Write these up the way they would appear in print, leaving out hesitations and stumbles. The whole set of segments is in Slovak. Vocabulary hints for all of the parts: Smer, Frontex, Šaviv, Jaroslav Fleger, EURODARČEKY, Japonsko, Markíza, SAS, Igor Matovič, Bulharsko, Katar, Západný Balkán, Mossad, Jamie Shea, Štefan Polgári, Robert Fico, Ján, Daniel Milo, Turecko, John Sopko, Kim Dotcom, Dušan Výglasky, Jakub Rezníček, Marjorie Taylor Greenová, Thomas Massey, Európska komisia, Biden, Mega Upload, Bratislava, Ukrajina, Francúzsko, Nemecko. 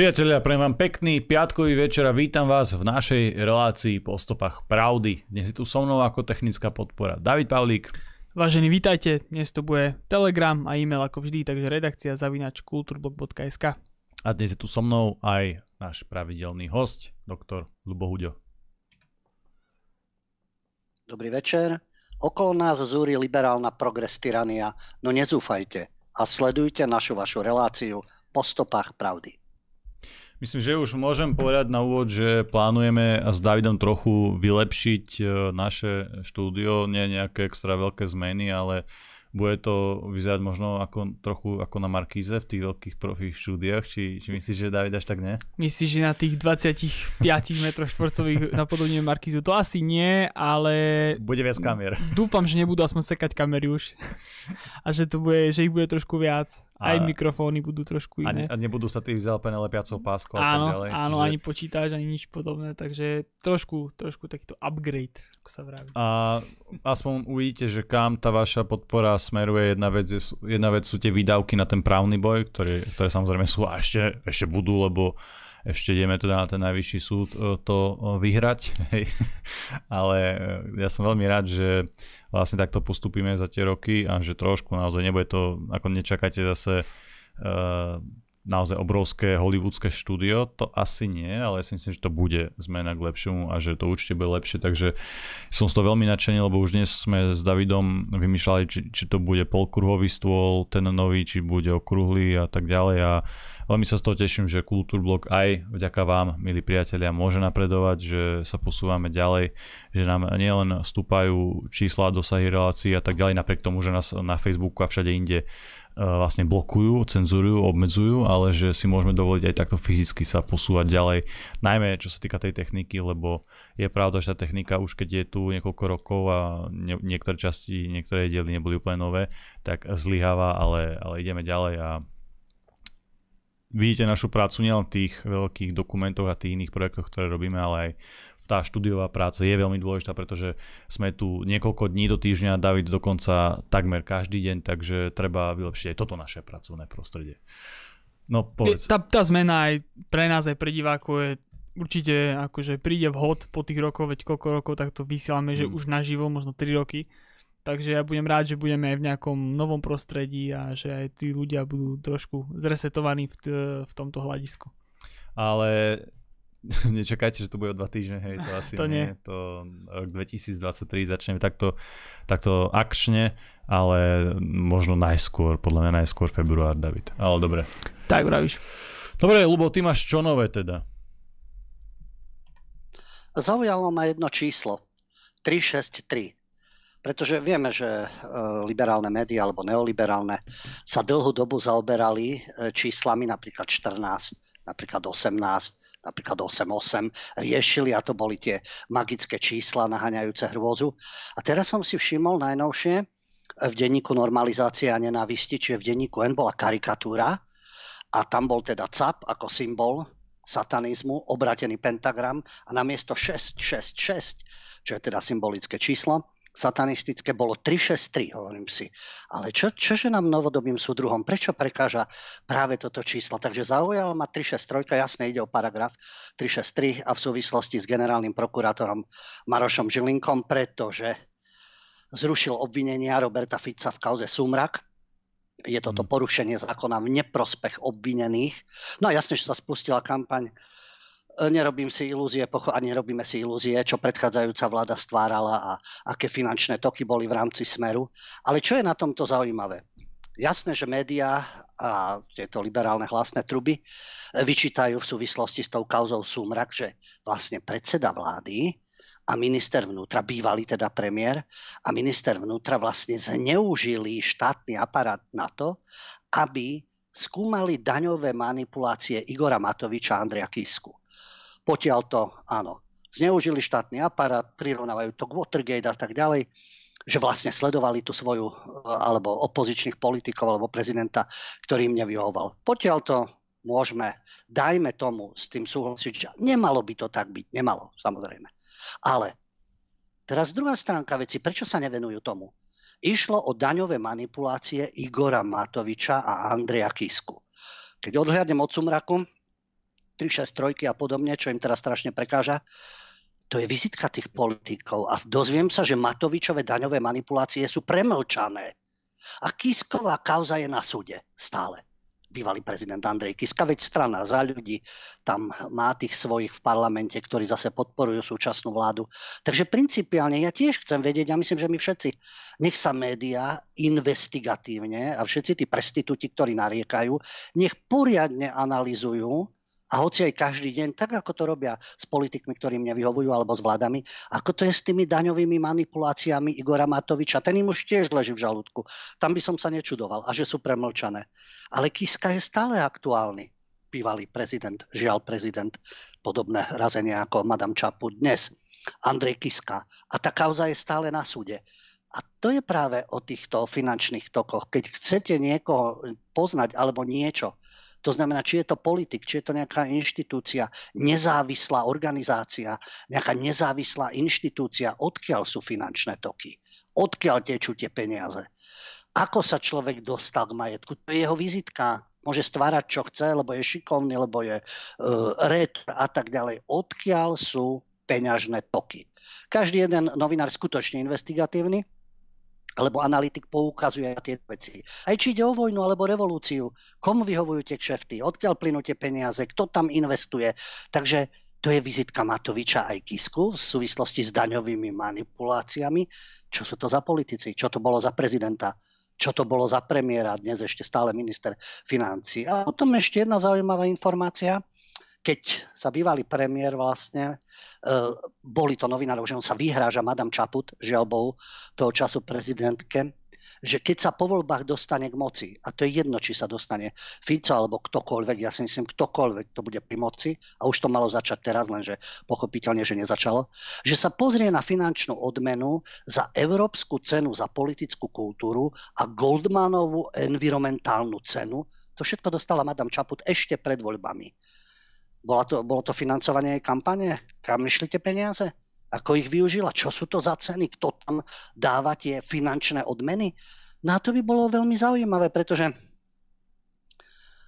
Priatelia, prajem vám pekný piatkový večer a vítam vás v našej relácii Po stopách pravdy. Dnes je tu so mnou ako technická podpora David Pavlík. Vážení, vítajte. Dnes tu bude Telegram a e-mail ako vždy, takže redakcia@kulturblok.sk. A dnes je tu so mnou aj náš pravidelný hosť, doktor Ľubo Huďo. Dobrý večer. Okolo nás zúri liberálna progres tyrania, no nezúfajte a sledujte vašu reláciu Po stopách pravdy. Myslím, že už môžem povedať na úvod, že plánujeme s Davidom trochu vylepšiť naše štúdio, nie nejaké extra veľké zmeny, ale bude to vyzerať možno ako, trochu ako na Markíze v tých veľkých profi štúdiách. Či myslíš, že David až tak nie? Myslíš, že na tých 25 m2 napodobníme Markízu? To asi nie, ale... Bude viac kamier. Dúfam, že nebudú aspoň sekať kamery už. A že, to bude, že ich bude trošku viac. Aj mikrofóny budú trošku iné. A nebudú statív zalepené lepiacou páskou a tak ďalej. Áno, čiže... ani počítač, ani nič podobné, takže trošku takýto upgrade, ako sa vraví. A aspoň uvidíte, že kam tá vaša podpora smeruje. Jedna vec sú tie výdavky na ten právny boj, ktoré samozrejme sú a ešte budú, lebo ešte ideme teda na ten najvyšší súd to vyhrať. Ale ja som veľmi rád, že vlastne takto postupíme za tie roky a že trošku naozaj nebude to, ako nečakajte zase naozaj obrovské hollywoodské štúdio, to asi nie, ale ja si myslím, že to bude zmena k lepšiemu a že to určite bude lepšie, takže som z toho veľmi nadšený, lebo už dnes sme s Davidom vymýšľali, či to bude polkruhový stôl, ten nový, či bude okrúhly a tak ďalej a veľmi sa z toho teším, že Kultúrblok aj vďaka vám, milí priatelia, môže napredovať, že sa posúvame ďalej, že nám nielen vstúpajú čísla, dosahy relácií a tak ďalej, napriek tomu, že nás na Facebooku a všade inde vlastne blokujú, cenzurujú, obmedzujú, ale že si môžeme dovoliť aj takto fyzicky sa posúvať ďalej, najmä čo sa týka tej techniky, lebo je pravda, že tá technika už keď je tu niekoľko rokov a niektoré časti, niektoré diely neboli úplne nové, tak zlyháva, ale ideme ďalej a vidíte našu prácu nielen v tých veľkých dokumentoch a tých iných projektoch, ktoré robíme, ale aj tá štúdiová práca je veľmi dôležitá, pretože sme tu niekoľko dní do týždňa, David dokonca takmer každý deň, takže treba vylepšiť aj toto naše pracovné prostredie. No povedz. Tá zmena aj pre nás, aj pre divákov je určite akože príde vhod po tých rokoch, veď koľko rokov takto vysielame, že už naživo, možno 3 roky. Takže ja budem rád, že budeme aj v nejakom novom prostredí a že aj tí ľudia budú trošku zresetovaní v tomto hľadisku. Ale... Nečakajte, že to bude o 2 týždne, hej, to asi to nie. To rok 2023 začneme takto akčne, ale možno podľa mňa najskôr február, David. Ale dobre. Tak vravíš. Dobre, Ľubo, ty máš čo nové teda? Zaujalo ma jedno číslo. 363. Pretože vieme, že liberálne médiá alebo neoliberálne sa dlhú dobu zaoberali číslami napríklad 14, napríklad 18, napríklad 8,8, riešili a to boli tie magické čísla naháňajúce hrôzu. A teraz som si všimol najnovšie v denníku normalizácie a nenávisti, čiže v denníku N bola karikatúra a tam bol teda cap ako symbol satanizmu, obrátený pentagram a namiesto 666, čo je teda symbolické číslo, satanistické bolo 363, hovorím si. Ale čože nám novodobým súdruhom? Prečo prekáža práve toto číslo? Takže zaujalo ma 363, jasne ide o paragraf 363 a v súvislosti s generálnym prokurátorom Marošom Žilinkom, pretože zrušil obvinenia Roberta Fica v kauze Súmrak. Je toto porušenie zákona v neprospech obvinených. No a jasne, že sa spustila kampaň. Nerobíme si ilúzie, čo predchádzajúca vláda stvárala a aké finančné toky boli v rámci Smeru. Ale čo je na tomto zaujímavé? Jasné, že médiá a tieto liberálne hlasné truby vyčítajú v súvislosti s tou kauzou Súmrak, že vlastne predseda vlády a minister vnútra, bývalý teda premiér a minister vnútra vlastne zneužili štátny aparát na to, aby skúmali daňové manipulácie Igora Matoviča a Andreja Kisku. Potiaľ to, áno, zneužili štátny aparát, prirovnávajú to k Watergate a tak ďalej, že vlastne sledovali tú svoju, alebo opozičných politikov, alebo prezidenta, ktorý im nevyhoval. Potiaľ to dajme tomu s tým súhlasiť, že nemalo by to tak byť, nemalo, samozrejme. Ale teraz druhá stránka veci, prečo sa nevenujú tomu? Išlo o daňové manipulácie Igora Matoviča a Andreja Kisku. Keď odhliadnem od Sumraku, 363 a podobne, čo im teraz strašne prekáža. To je vizitka tých politikov. A dozviem sa, že Matovičove daňové manipulácie sú premlčané. A Kisková kauza je na súde stále. Bývalý prezident Andrej Kiska, veď strana Za ľudí, tam má tých svojich v parlamente, ktorí zase podporujú súčasnú vládu. Takže principiálne ja tiež chcem vedieť, a myslím, že my všetci, nech sa médiá investigatívne a všetci tí prestitúti, ktorí nariekajú, nech poriadne analyzujú, a hoci aj každý deň, tak ako to robia s politikmi, ktorým nevyhovujú, alebo s vládami, ako to je s tými daňovými manipuláciami Igora Matoviča. Ten im už tiež leží v žalúdku. Tam by som sa nečudoval, a že sú premlčané. Ale Kiska je stále aktuálny. Bývalý prezident, žiaľ prezident, podobné razenie ako Madame Čapu dnes. Andrej Kiska. A tá kauza je stále na súde. A to je práve o týchto finančných tokoch. Keď chcete niekoho poznať alebo niečo, to znamená, či je to politik, či je to nejaká inštitúcia, nezávislá organizácia, nejaká nezávislá inštitúcia, odkiaľ sú finančné toky, odkiaľ tečú tie peniaze. Ako sa človek dostal k majetku? To je jeho vizitka. Môže stvárať, čo chce, lebo je šikovný, lebo je rétor a tak ďalej. Odkiaľ sú peňažné toky? Každý jeden novinár skutočne investigatívny, alebo analytik poukazuje na tie veci. Aj či ide o vojnu alebo revolúciu, komu vyhovujú tie kšefty, odkiaľ plynú tie peniaze, kto tam investuje. Takže to je vizitka Matoviča aj Kisku v súvislosti s daňovými manipuláciami. Čo sú to za politici? Čo to bolo za prezidenta? Čo to bolo za premiéra? Dnes ešte stále minister financií. A potom ešte jedna zaujímavá informácia. Keď sa bývalý premiér vlastne, boli to novinárov, že on sa vyhráža Madame Čaput, žiaľ Bohu, toho času prezidentke, že keď sa po voľbách dostane k moci, a to je jedno, či sa dostane Fico alebo ktokoľvek, ja si myslím, ktokoľvek to bude pri moci, a už to malo začať teraz, lenže pochopiteľne, že nezačalo, že sa pozrie na finančnú odmenu za európsku cenu, za politickú kultúru a Goldmanovú environmentálnu cenu. To všetko dostala Madame Čaput ešte pred voľbami. Bolo to financovanie kampane? Kam išli tie peniaze? Ako ich využila? Čo sú to za ceny? Kto tam dáva tie finančné odmeny? No a to by bolo veľmi zaujímavé, pretože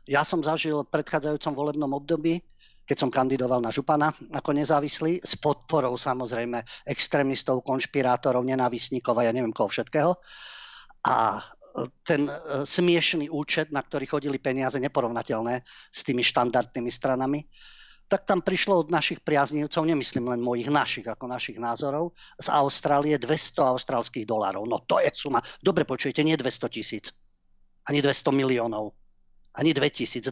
ja som zažil v predchádzajúcom volebnom období, keď som kandidoval na župana ako nezávislý, s podporou samozrejme extrémistov, konšpirátorov, nenávisníkov a ja neviem koho všetkého. A ten smiešný účet, na ktorý chodili peniaze neporovnateľné s tými štandardnými stranami, tak tam prišlo od našich priaznivcov, nemyslím len mojich, našich názorov, z Austrálie 200 austrálskych dolárov. No to je suma. Dobre počujete, nie 200 000, ani 200 miliónov, ani 2200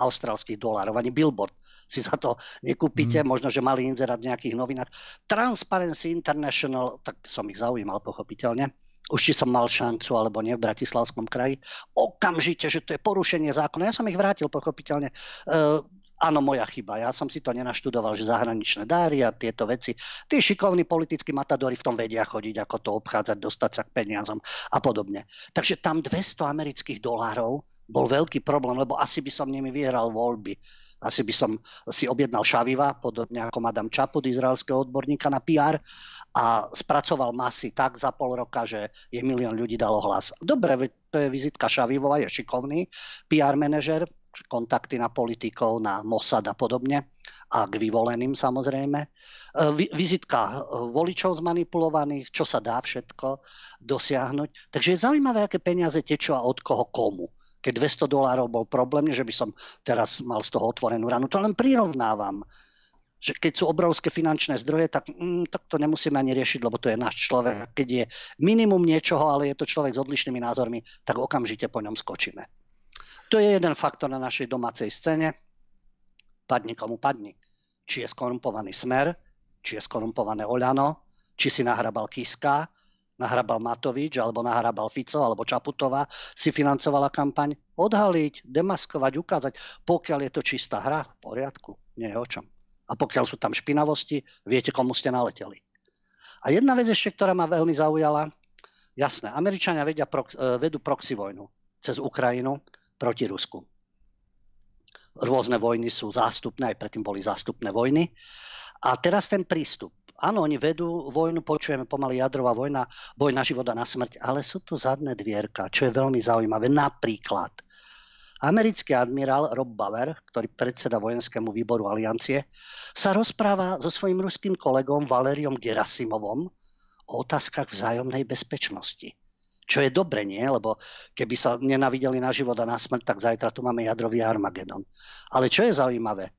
austrálskych dolárov, ani billboard si za to nekúpite, možno, že mali inzerát v nejakých novinách. Transparency International, tak som ich zaujímal pochopiteľne, už či som mal šancu, alebo nie, v Bratislavskom kraji, okamžite, že to je porušenie zákona. Ja som ich vrátil, pochopiteľne. Áno, moja chyba. Ja som si to nenaštudoval, že zahraničné dáry a tieto veci. Tí šikovní politickí matadori v tom vedia chodiť, ako to obchádzať, dostať sa k peniazom a podobne. Takže tam 200 amerických dolárov bol veľký problém, lebo asi by som nimi vyhral voľby. Asi by som si objednal šaviva, podobne ako Madame Čaput, izraelského odborníka na PR, a spracoval masy tak za pol roka, že je 1 milión ľudí dalo hlas. Dobre, to je vizitka Šavivova, je šikovný PR manažer, kontakty na politikov, na Mossad a podobne, a k vyvoleným samozrejme. Vizitka voličov zmanipulovaných, čo sa dá všetko dosiahnuť. Takže je zaujímavé, aké peniaze tečú a od koho komu. Keď $200 bol problém, že by som teraz mal z toho otvorenú ranu. To len prirovnávam, že keď sú obrovské finančné zdroje, tak to nemusíme ani riešiť, lebo to je náš človek. Keď je minimum niečoho, ale je to človek s odlišnými názormi, tak okamžite po ňom skočíme. To je jeden faktor na našej domácej scéne. Padni komu padni. Či je skorumpovaný Smer, či je skorumpované Oľano, či si nahrabal Kiska, nahrabal Matovič, alebo nahrabal Fico, alebo Čaputová si financovala kampaň. Odhaliť, demaskovať, ukázať, pokiaľ je to čistá hra, v poriadku, nie je o čom. A pokiaľ sú tam špinavosti, viete, komu ste naleteli. A jedna vec ešte, ktorá ma veľmi zaujala, jasné, Američania vedú proxy vojnu cez Ukrajinu proti Rusku. Rôzne vojny sú zástupné, aj predtým boli zástupné vojny. A teraz ten prístup. Áno, oni vedú vojnu, počujeme pomaly jadrová vojna, boj na život a na smrť, ale sú tu zadné dvierka, čo je veľmi zaujímavé. Napríklad, Americký admirál Rob Bauer, ktorý predseda vojenskému výboru aliancie, sa rozpráva so svojím ruským kolegom Valeriom Gerasimovom o otázkach vzájomnej bezpečnosti. Čo je dobre, nie? Lebo keby sa nenávideli na život a na smrť, tak zajtra tu máme jadrový Armagedon. Ale čo je zaujímavé?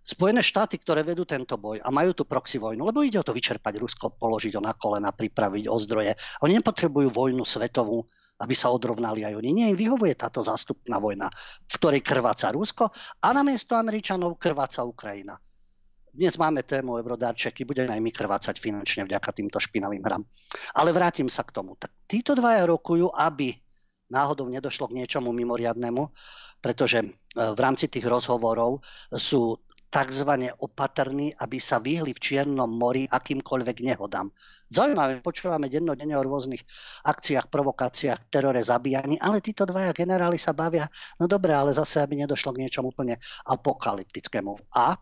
Spojené štáty, ktoré vedú tento boj a majú tu proxy vojnu, lebo ide o to vyčerpať Rusko, položiť ho na kolena, pripraviť o zdroje. Oni nepotrebujú vojnu svetovú, aby sa odrovnali aj oni. Nie, im vyhovuje táto zástupná vojna, v ktorej krváca Rusko a namiesto Američanov krváca Ukrajina. Dnes máme tému Eurodarčeky, budeme aj my krvácať finančne vďaka týmto špinavým hram. Ale vrátim sa k tomu. Tak títo dvaja rokujú, aby náhodou nedošlo k niečomu mimoriadnemu, pretože v rámci tých rozhovorov sú takzvané opatrní, aby sa vyhli v Čiernom mori akýmkoľvek nehodám. Zaujímavé, počúvame dennodenne o rôznych akciách, provokáciách, terore, zabíjaní, ale títo dvaja generáli sa bavia, no dobre, ale zase, aby nedošlo k niečomu úplne apokalyptickému. A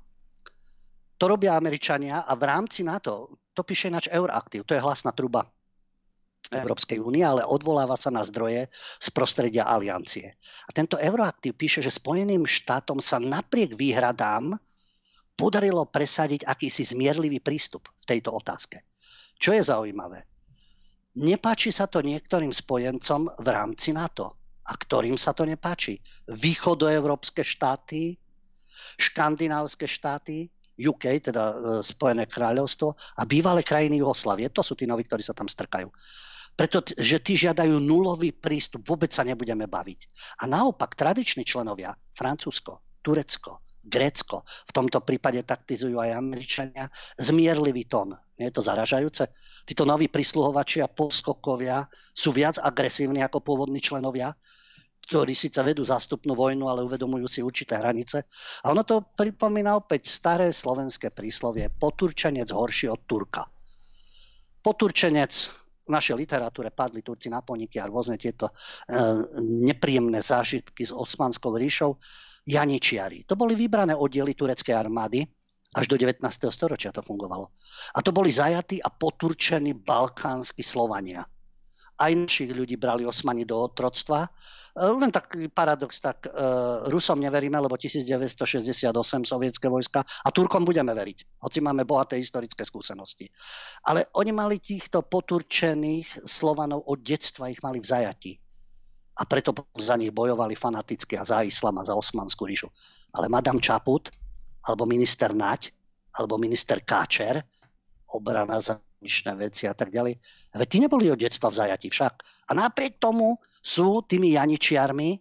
to robia Američania a v rámci NATO, to píše ináč Euraktiv, to je hlasná truba Európskej únie, ale odvoláva sa na zdroje z prostredia aliancie. A tento Euraktiv píše, že Spojeným štátom sa napriek výhradám podarilo presadiť akýsi zmierlivý prístup v tejto otázke. Čo je zaujímavé? Nepáči sa to niektorým spojencom v rámci NATO. A ktorým sa to nepáči? Východoeurópske štáty, škandinávske štáty, UK, teda Spojené kráľovstvo a bývalé krajiny Juhoslávie. To sú tí noví, ktorí sa tam strkajú. Pretože tí žiadajú nulový prístup, vôbec sa nebudeme baviť. A naopak tradiční členovia, Francúzsko, Turecko, Grécko, v tomto prípade taktizujú aj Američania, zmierlivý tón. Nie je to zaražajúce? Títo noví prisluhovačia, poskokovia sú viac agresívni ako pôvodní členovia, ktorí síce vedú zástupnú vojnu, ale uvedomujú si určité hranice. A ono to pripomína opäť staré slovenské príslovie poturčenec horší od Turka. Poturčenec, v našej literatúre padli Turci na poniky a rôzne tieto nepríjemné zážitky s Osmanskou ríšou, janičiari. To boli vybrané oddiely tureckej armády, až do 19. storočia to fungovalo. A to boli zajatí a poturčení balkánsky Slovania. Aj našich ľudí brali Osmani do otroctva. Len taký paradox, tak Rusom neveríme, lebo 1968 sovietské vojska a Turkom budeme veriť, hoci máme bohaté historické skúsenosti. Ale oni mali týchto poturčených Slovanov od detstva, ich mali v zajatí. A preto za nich bojovali fanaticky a za islám a za Osmanskú ríšu. Ale madam Čaput, alebo minister Naď, alebo minister Káčer, obrana zahraničné veci a tak ďalej. Veď tí neboli od detstva v zajatí však. A napriek tomu sú tými janičiarmi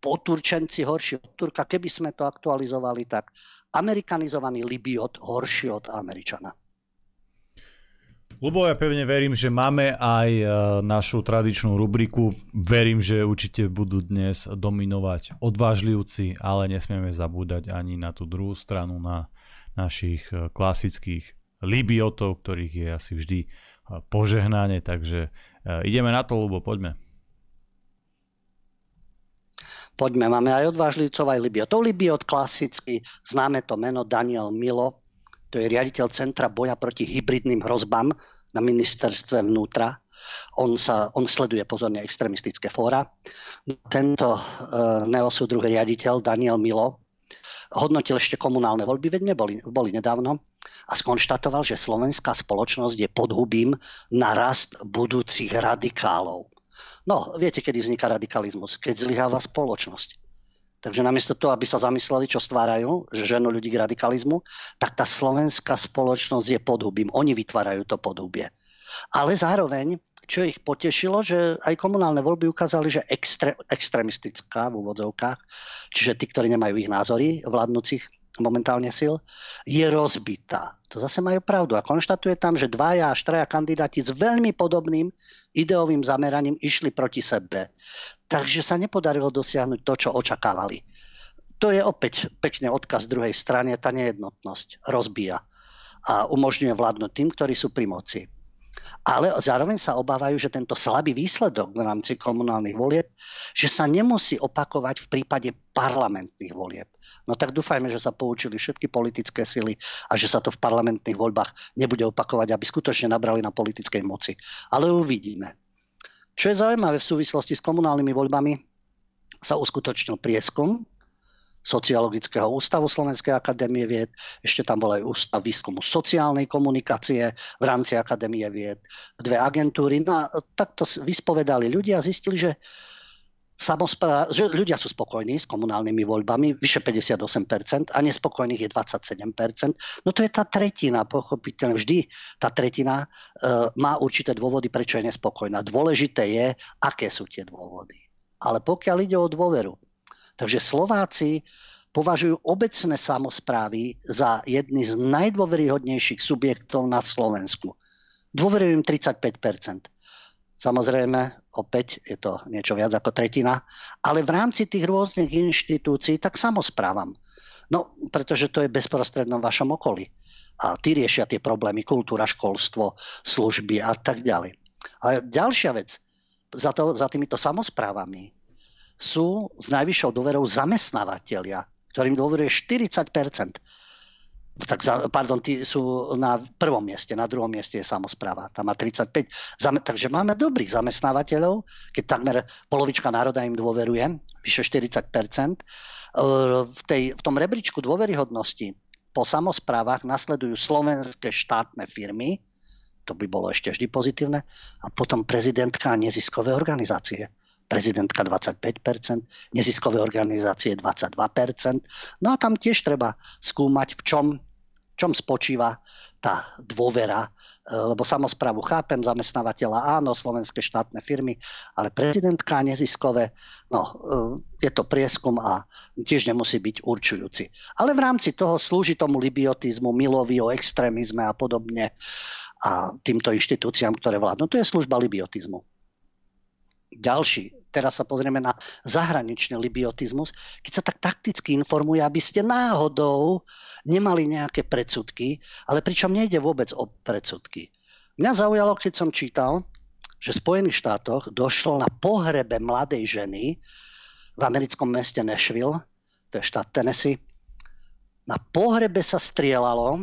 poturčenci horší od Turka. Keby sme to aktualizovali, tak amerikanizovaný Libiot horší od Američana. Ľubo, ja pevne verím, že máme aj našu tradičnú rubriku. Verím, že určite budú dnes dominovať odvážlivci, ale nesmieme zabúdať ani na tú druhú stranu, na našich klasických Libiotov, ktorých je asi vždy požehnanie, takže ideme na to, Ľubo, poďme. Poďme, máme aj odvážlivcov, aj Libiotov. Libiot klasicky, známe to meno Daniel Milo, to je riaditeľ Centra boja proti hybridným hrozbám na ministerstve vnútra. On sleduje pozorne extremistické fóra. Tento neosudruhý riaditeľ Daniel Milo hodnotil ešte komunálne voľby, veď boli nedávno, a skonštatoval, že slovenská spoločnosť je podhubím na rast budúcich radikálov. No, viete, kedy vzniká radikalizmus? Keď zlyháva spoločnosť. Takže namiesto toho, aby sa zamysleli, čo stvárajú, že ženú ľudí k radikalizmu, tak tá slovenská spoločnosť je podhubím. Oni vytvárajú to podhubie. Ale zároveň, čo ich potešilo, že aj komunálne voľby ukázali, že extrémistická v úvodzovkách, čiže tí, ktorí nemajú ich názory vládnúcich momentálne síl, je rozbitá. To zase majú pravdu. A konštatuje tam, že dvaja až traja kandidáti s veľmi podobným ideovým zameraním išli proti sebe. Takže sa nepodarilo dosiahnuť to, čo očakávali. To je opäť pekne odkaz druhej strane. Tá nejednotnosť rozbíja a umožňuje vládnuť tým, ktorí sú pri moci. Ale zároveň sa obávajú, že tento slabý výsledok v rámci komunálnych volieb, že sa nemusí opakovať v prípade parlamentných volieb. No tak dúfajme, že sa poučili všetky politické sily a že sa to v parlamentných voľbách nebude opakovať, aby skutočne nabrali na politickej moci. Ale uvidíme. Čo je zaujímavé v súvislosti s komunálnymi voľbami, sa uskutočnil prieskum Sociologického ústavu Slovenskej akadémie vied, ešte tam bol aj ústav výskumu sociálnej komunikácie v rámci akadémie vied, dve agentúry. No takto vyspovedali ľudia a zistili, že že ľudia sú spokojní s komunálnymi voľbami, vyše 58%, a nespokojných je 27%. No to je tá tretina, pochopiteľne. Vždy tá tretina má určité dôvody, prečo je nespokojná. Dôležité je, aké sú tie dôvody. Ale pokiaľ ide o dôveru, takže Slováci považujú obecné samosprávy za jedny z najdôveryhodnejších subjektov na Slovensku. Dôverujú im 35%. Samozrejme, opäť je to niečo viac ako tretina, ale v rámci tých rôznych inštitúcií tak samosprávam. No, pretože to je bezprostredno v vašom okolí. A tí riešia tie problémy, kultúra, školstvo, služby a tak ďalej. Ale ďalšia vec, za týmito samosprávami sú s najvyššou dôverou zamestnávateľia, ktorým dôveruje 40%. Tí sú na prvom mieste, na druhom mieste je samospráva, tam má 35. Takže máme dobrých zamestnávateľov, keď takmer polovička národa im dôveruje, vyše 40%. V tom rebríčku dôveryhodnosti po samosprávach nasledujú slovenské štátne firmy, to by bolo ešte vždy pozitívne, a potom prezidentka a neziskové organizácie. Prezidentka 25%, neziskové organizácie 22%. No a tam tiež treba skúmať, v čom spočíva tá dôvera. Lebo samosprávu chápem, zamestnávateľa áno, slovenské štátne firmy, ale prezidentka a neziskové, no je to prieskum a tiež nemusí byť určujúci. Ale v rámci toho slúži tomu libiotizmu, Milovi o extrémizme a podobne a týmto inštitúciám, ktoré vládnu. To je služba libiotizmu. Ďalší. Teraz sa pozrieme na zahraničný libiotizmus, keď sa tak takticky informuje, aby ste náhodou nemali nejaké predsudky, ale pričom nejde vôbec o predsudky. Mňa zaujalo, keď som čítal, že v Spojených štátoch došlo na pohrebe mladej ženy v americkom meste Nashville, to je štát Tennessee. Na pohrebe sa strieľalo,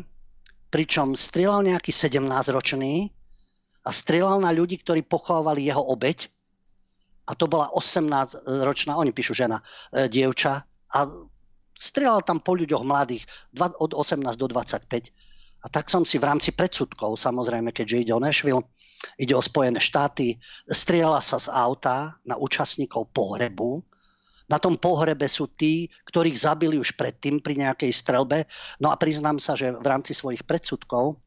pričom strieľal nejaký 17-ročný a strieľal na ľudí, ktorí pochovávali jeho obeť. A to bola 18-ročná, oni píšu žena, dievča. A strieľal tam po ľuďoch mladých od 18 do 25. A tak som si v rámci predsudkov, samozrejme, keďže ide o Nashville, ide o Spojené štáty, strieľa sa z auta na účastníkov pohrebu. Na tom pohrebe sú tí, ktorých zabili už predtým pri nejakej strelbe. No a priznám sa, že v rámci svojich predsudkov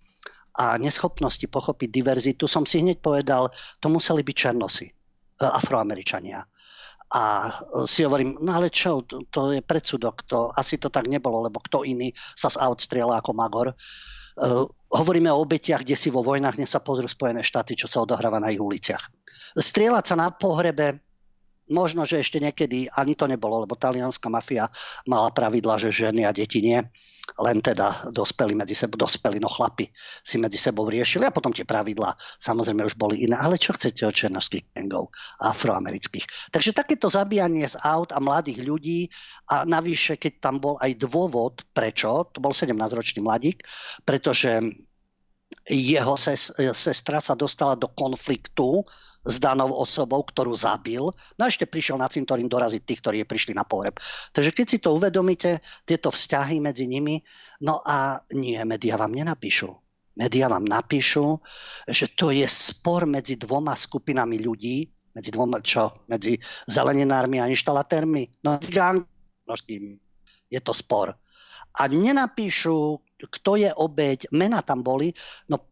a neschopnosti pochopiť diverzitu som si hneď povedal, to museli byť černosi. Afroameričania. A si hovorím, no ale čo, to je predsudok, to asi to tak nebolo, lebo kto iný sa z aut strieľa ako magor. Hovoríme o obetiach, kde si vo vojnách, nech sa pozrú Spojené štáty, čo sa odohráva na ich uliciach. Strieľať sa na pohrebe, možno, že ešte niekedy, ani to nebolo, lebo talianská mafia mala pravidla, že ženy a deti nie, len teda chlapi si medzi sebou riešili a potom tie pravidlá samozrejme už boli iné. Ale čo chcete od černovských gangov afroamerických? Takže takéto zabíjanie z aut a mladých ľudí a navyše, keď tam bol aj dôvod, prečo, to bol 17-ročný mladík, pretože jeho sestra sa dostala do konfliktu s danou osobou, ktorú zabil. No a ešte prišiel na cintorín doraziť tých, ktorí prišli na pohreb. Takže keď si to uvedomíte, tieto vzťahy medzi nimi, no a nie, médiá vám nenapíšu. Médiá vám napíšu, že to je spor medzi dvoma skupinami ľudí, medzi zeleninármi a inštalatérmi. No je to spor. A nenapíšu, kto je obeť, mená tam boli, no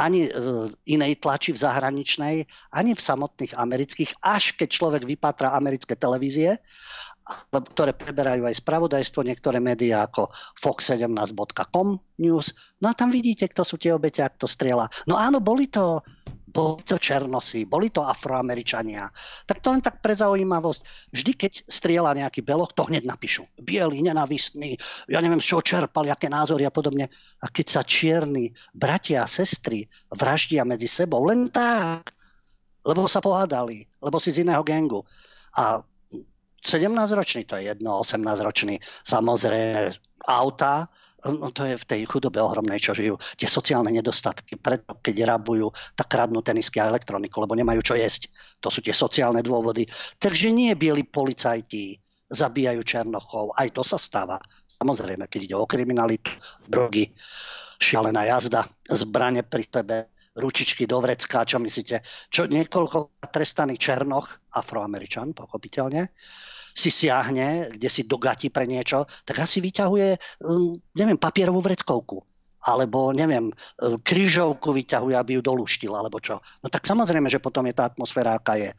ani v inej tlači v zahraničnej, ani v samotných amerických, až keď človek vypátra americké televízie, ktoré preberajú aj spravodajstvo, niektoré médiá ako fox17.com news. No a tam vidíte, kto sú tie obete a kto strieľa. No áno, boli to černosy, boli to Afroameričania. Tak to len tak pre zaujímavosť. Vždy, keď strieľa nejaký beloch, to hneď napíšu. Bielý, nenávistný, ja neviem, čo čerpali, aké názory a podobne. A keď sa čierni bratia a sestry vraždia medzi sebou, len tak, lebo sa pohádali, lebo si z iného gangu. A 17-ročný, to je jedno, 18-ročný, samozrejme, auta, no to je v tej chudobe ohromnej, čo žijú. Tie sociálne nedostatky, preto keď rabujú, tak kradnú tenisky a elektroniku, lebo nemajú čo jesť. To sú tie sociálne dôvody. Takže nie bieli policajti zabíjajú Černochov. Aj to sa stáva. Samozrejme, keď ide o kriminalitu, drogy, šialená jazda, zbrane pri sebe, ručičky do vrecka, čo myslíte? Čo niekoľko trestaných Černoch, Afroameričan, pochopiteľne, si siahne, kde si dogatí pre niečo, tak asi vyťahuje, neviem, papierovú vreckovku. Alebo, neviem, krížovku vyťahuje, aby ju dolúštil, alebo čo. No tak samozrejme, že potom je tá atmosféra, aká je.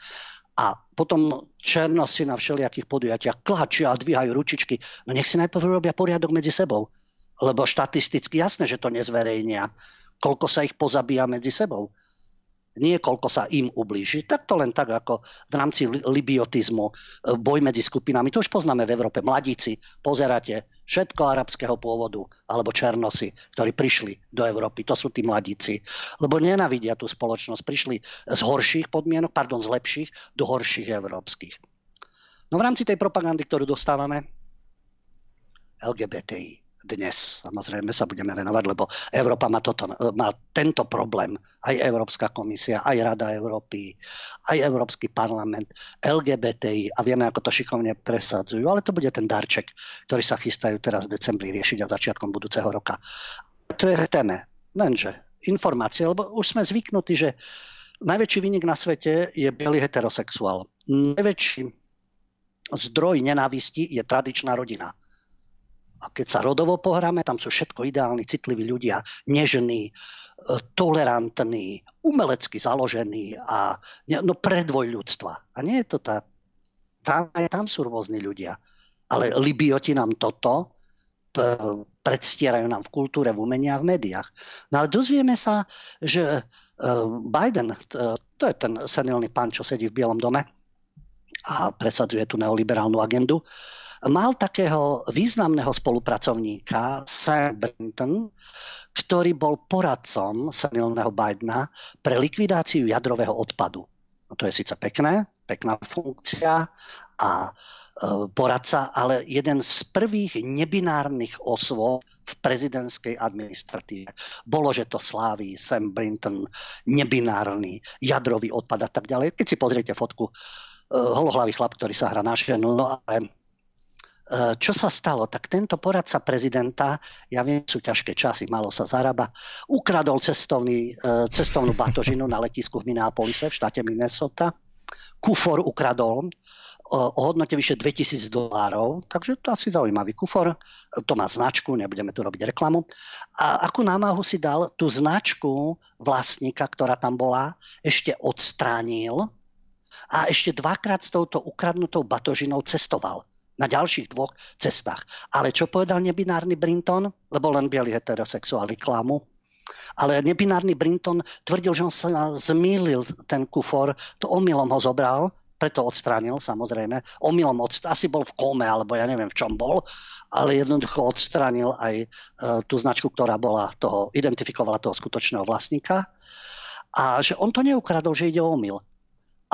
A potom černosti na všelijakých podujatiach klačia a dvíhajú ručičky. No nech si najprv robia poriadok medzi sebou. Lebo štatisticky jasné, že to nezverejnia. Koľko sa ich pozabíja medzi sebou. Nie koľko sa im ublíži. Tak to len tak, ako v rámci libiotizmu, boj medzi skupinami. To už poznáme v Európe. Mladíci, pozeráte, všetko arabského pôvodu, alebo černosi, ktorí prišli do Európy. To sú tí mladíci. Lebo nenávidia tú spoločnosť. Prišli z horších podmienok, pardon, z lepších do horších európskych. No v rámci tej propagandy, ktorú dostávame, LGBTI. Dnes samozrejme sa budeme venovať, lebo Európa má tento problém. Aj Európska komisia, aj Rada Európy, aj Európsky parlament, LGBTI a vieme, ako to šikovne presadzujú. Ale to bude ten darček, ktorý sa chystajú teraz v decembri riešiť a začiatkom budúceho roka. To je téma. Lenže informácie, lebo už sme zvyknutí, že najväčší výnik na svete je bielý heterosexuál. Najväčší zdroj nenávisti je tradičná rodina. A keď sa rodovo pohráme, tam sú všetko ideálni, citliví ľudia, nežní, tolerantní, umelecky založení a no predvoj ľudstva. A nie je to tá... Tam sú rôzni ľudia. Ale libioti nám toto predstierajú nám v kultúre, v umení a v médiách. No ale dozvieme sa, že Biden, to je ten senilný pán, čo sedí v Bielom dome a presadzuje tú neoliberálnu agendu, mal takého významného spolupracovníka, Sam Brinton, ktorý bol poradcom senilného Bidena pre likvidáciu jadrového odpadu. No to je síce pekné, pekná funkcia a poradca, ale jeden z prvých nebinárnych osôb v prezidentskej administratíve. Bolo, že to sláví Sam Brinton, nebinárny, jadrový odpad a tak ďalej. Keď si pozriete fotku, holohlavý chlap, ktorý sa hrá na ženu, no ale... Čo sa stalo? Tak tento poradca prezidenta, ja viem, sú ťažké časy, málo sa zarába, ukradol cestovnú batožinu na letisku v Minneapolise v štáte Minnesota. Kufor ukradol o hodnote vyše $2000, takže to asi zaujímavý kufor. To má značku, nebudeme tu robiť reklamu. A akú námahu si dal? Tú značku vlastníka, ktorá tam bola, ešte odstránil a ešte dvakrát s touto ukradnutou batožinou cestoval. Na ďalších dvoch cestách. Ale čo povedal nebinárny Brinton? Lebo len bielý heterosexuál reklamu. Ale nebinárny Brinton tvrdil, že on sa zmýlil ten kufor, to omylom ho zobral, preto odstránil samozrejme. Omylom asi bol v kóme, alebo ja neviem v čom bol, ale jednoducho odstránil aj tú značku, ktorá bola toho, identifikovala toho skutočného vlastníka. A že on to neukradol, že ide o omyl.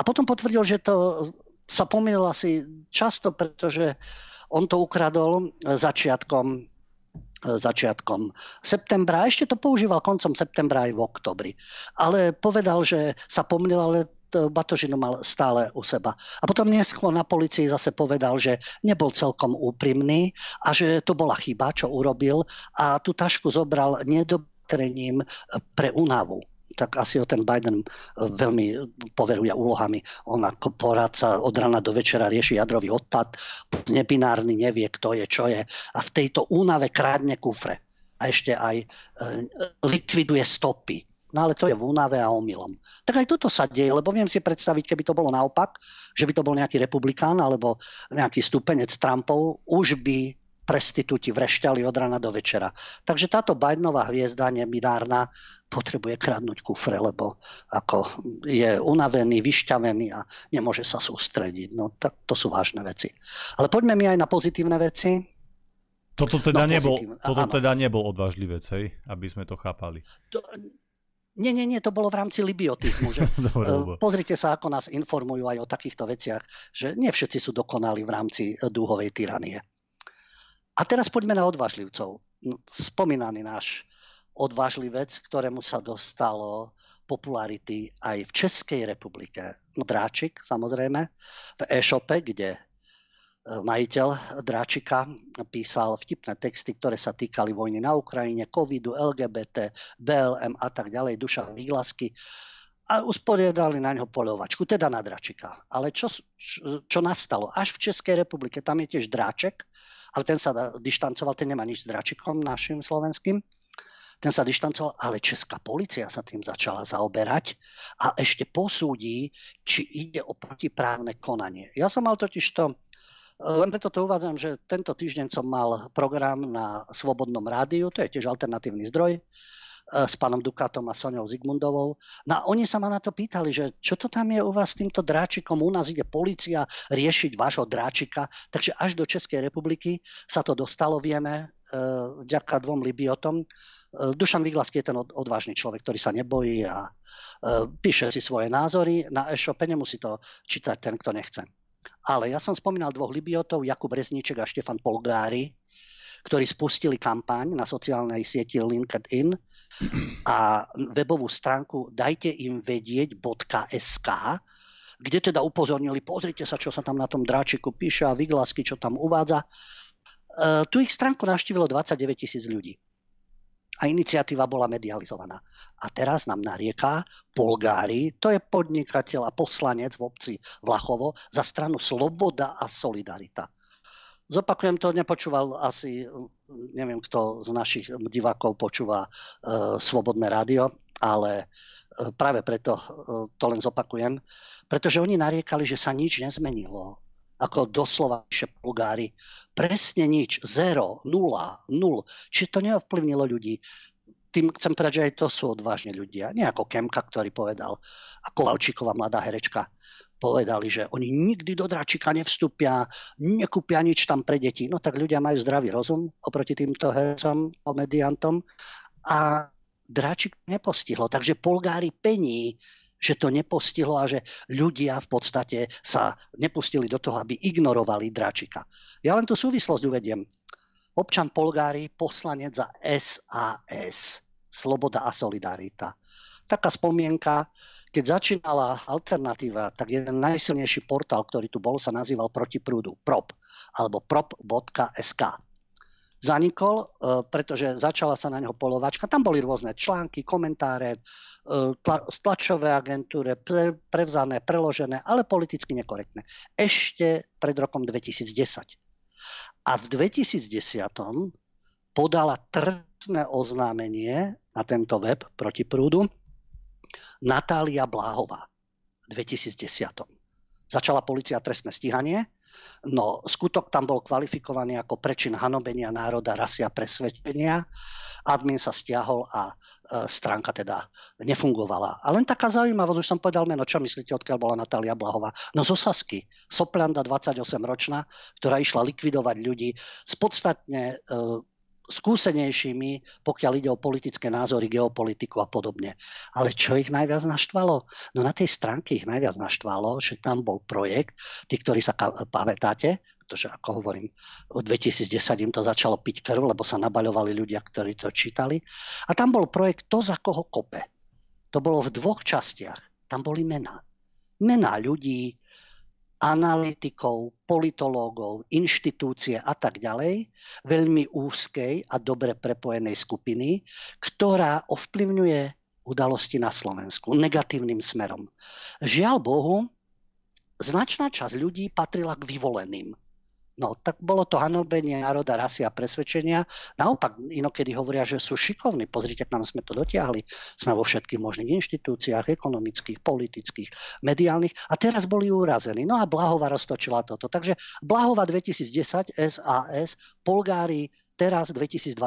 A potom potvrdil, že to... sa pomýlil asi často, pretože on to ukradol začiatkom septembra. Ešte to používal koncom septembra aj v októbri. Ale povedal, že sa pomýlil, ale batožinu mal stále u seba. A potom neskôr na polícii zase povedal, že nebol celkom úprimný a že to bola chyba, čo urobil a tú tašku zobral nedopatrením pre únavu. Tak asi ho ten Biden veľmi poveruje úlohami. On ako poradca od rana do večera rieši jadrový odpad, nebinárny, nevie, kto je, čo je. A v tejto únave krádne kufre. A ešte aj likviduje stopy. No ale to je v únave a omylom. Tak aj toto sa deje, lebo viem si predstaviť, keby to bolo naopak, že by to bol nejaký republikán alebo nejaký stúpenec Trumpov, už by prestitúti vrešťali od rana do večera. Takže táto Bidenová hviezda nebinárna potrebuje kradnúť kufre, lebo ako je unavený, vyšťavený a nemôže sa sústrediť. No tak to sú vážne veci. Ale poďme mi aj na pozitívne veci. Toto teda nebol odvážlivec, hej? Aby sme to chápali. Nie, to bolo v rámci libiotizmu. Že? Dobre. Pozrite sa, ako nás informujú aj o takýchto veciach, že nie všetci sú dokonali v rámci dúhovej tyranie. A teraz poďme na odvážlivcov. Spomínaný náš odvážlivec, ktorému sa dostalo popularity aj v Českej republike. Dráčik, samozrejme, v e-shope, kde majiteľ Dráčika písal vtipné texty, ktoré sa týkali vojny na Ukrajine, covidu, LGBT, BLM a tak ďalej, Dušan Výglasky. A usporiadali na ňo poľovačku, teda na Dráčika. Ale čo nastalo? Až v Českej republike, tam je tiež Dráček, ale ten sa dištancoval, ten nemá nič s Dráčikom našim slovenským. Ten sa dištancoval, ale česká polícia sa tým začala zaoberať a ešte posúdi, či ide o protiprávne konanie. Ja som mal totiž to, len preto to uvádzam, že tento týždeň som mal program na Svobodnom rádiu, to je tiež alternatívny zdroj, s pánom Dukatom a Soňou Zigmundovou. No oni sa ma na to pýtali, že čo to tam je u vás s týmto Dráčikom, u nás ide polícia riešiť vášho Dráčika. Takže až do Českej republiky sa to dostalo, vieme, vďaka dvom Libiotom. Dušan Výglasky je ten odvážny človek, ktorý sa nebojí a píše si svoje názory. Na e-shope nemusí to čítať ten, kto nechce. Ale ja som spomínal dvoch Libiotov, Jakub Rezníček a Štefan Polgári, ktorí spustili kampaň na sociálnej sieti LinkedIn a webovú stránku dajteinvedieť.sk, kde teda upozornili, pozrite sa, čo sa tam na tom Dráčiku píše a Výglasky, čo tam uvádza. Tu ich stránku navštívilo 29,000 ľudí. A iniciatíva bola medializovaná. A teraz nám narieká Polgári, to je podnikateľ a poslanec v obci Vlachovo za stranu Sloboda a Solidarita. Zopakujem to, nepočúval asi, neviem kto z našich divákov počúva Svobodné rádio, ale práve preto to len zopakujem, pretože oni nariekali, že sa nič nezmenilo. Ako doslova píše Polgári. Presne nič, 0, 0, 0. Či to neovplyvnilo ľudí? Tým chcem povedať, že aj to sú odvážne ľudia. Nie ako Kemka, ktorý povedal, a Kovalčíková, mladá herečka, povedali, že oni nikdy do Dráčika nevstúpia, nekúpia nič tam pre deti. No tak ľudia majú zdravý rozum oproti týmto hercom, komediantom. A Dráčik nepostihlo. Takže Polgári pení, že to nepostihlo a že ľudia v podstate sa nepustili do toho, aby ignorovali Dráčika. Ja len tú súvislosť uvediem. Občan Polgári, poslanec za SAS, Sloboda a Solidarita. Taká spomienka, keď začínala Alternatíva, tak jeden najsilnejší portál, ktorý tu bol, sa nazýval Proti prúdu, PROP, alebo prop.sk. Zanikol, pretože začala sa na neho poľovačka. Tam boli rôzne články, komentáre, tlačové agentúre, prevzané, preložené, ale politicky nekorektné. Ešte pred rokom 2010. A v 2010 podala trestné oznámenie na tento web Proti prúdu Natália Bláhová v 2010. Začala polícia trestné stíhanie, no skutok tam bol kvalifikovaný ako prečin hanobenia národa, rasy a presvedčenia. Admin sa stiahol a stránka teda nefungovala. A len taká zaujímavosť, už som povedal meno, čo myslíte, odkiaľ bola Natália Blahová? No zo Sasky, soplanda 28-ročná, ktorá išla likvidovať ľudí s podstatne skúsenejšími, pokiaľ ide o politické názory, geopolitiku a podobne. Ale čo ich najviac naštvalo? No na tej stránke ich najviac naštvalo, že tam bol projekt, tí, ktorí sa pamätáte, pretože ako hovorím, od 2010 im to začalo piť krv, lebo sa nabaľovali ľudia, ktorí to čítali. A tam bol projekt To, za koho kope. To bolo v dvoch častiach. Tam boli mená. Mená ľudí, analytikov, politológov, inštitúcie a tak ďalej, veľmi úzkej a dobre prepojenej skupiny, ktorá ovplyvňuje udalosti na Slovensku negatívnym smerom. Žiaľ Bohu, značná časť ľudí patrila k vyvoleným. No, tak bolo to hanobenie národa, rasy a presvedčenia. Naopak, inokedy hovoria, že sú šikovní. Pozrite, k nám sme to dotiahli. Sme vo všetkých možných inštitúciách, ekonomických, politických, mediálnych. A teraz boli urazení. No a Blahová roztočila toto. Takže Blahová 2010, SAS, Polgári teraz 2022,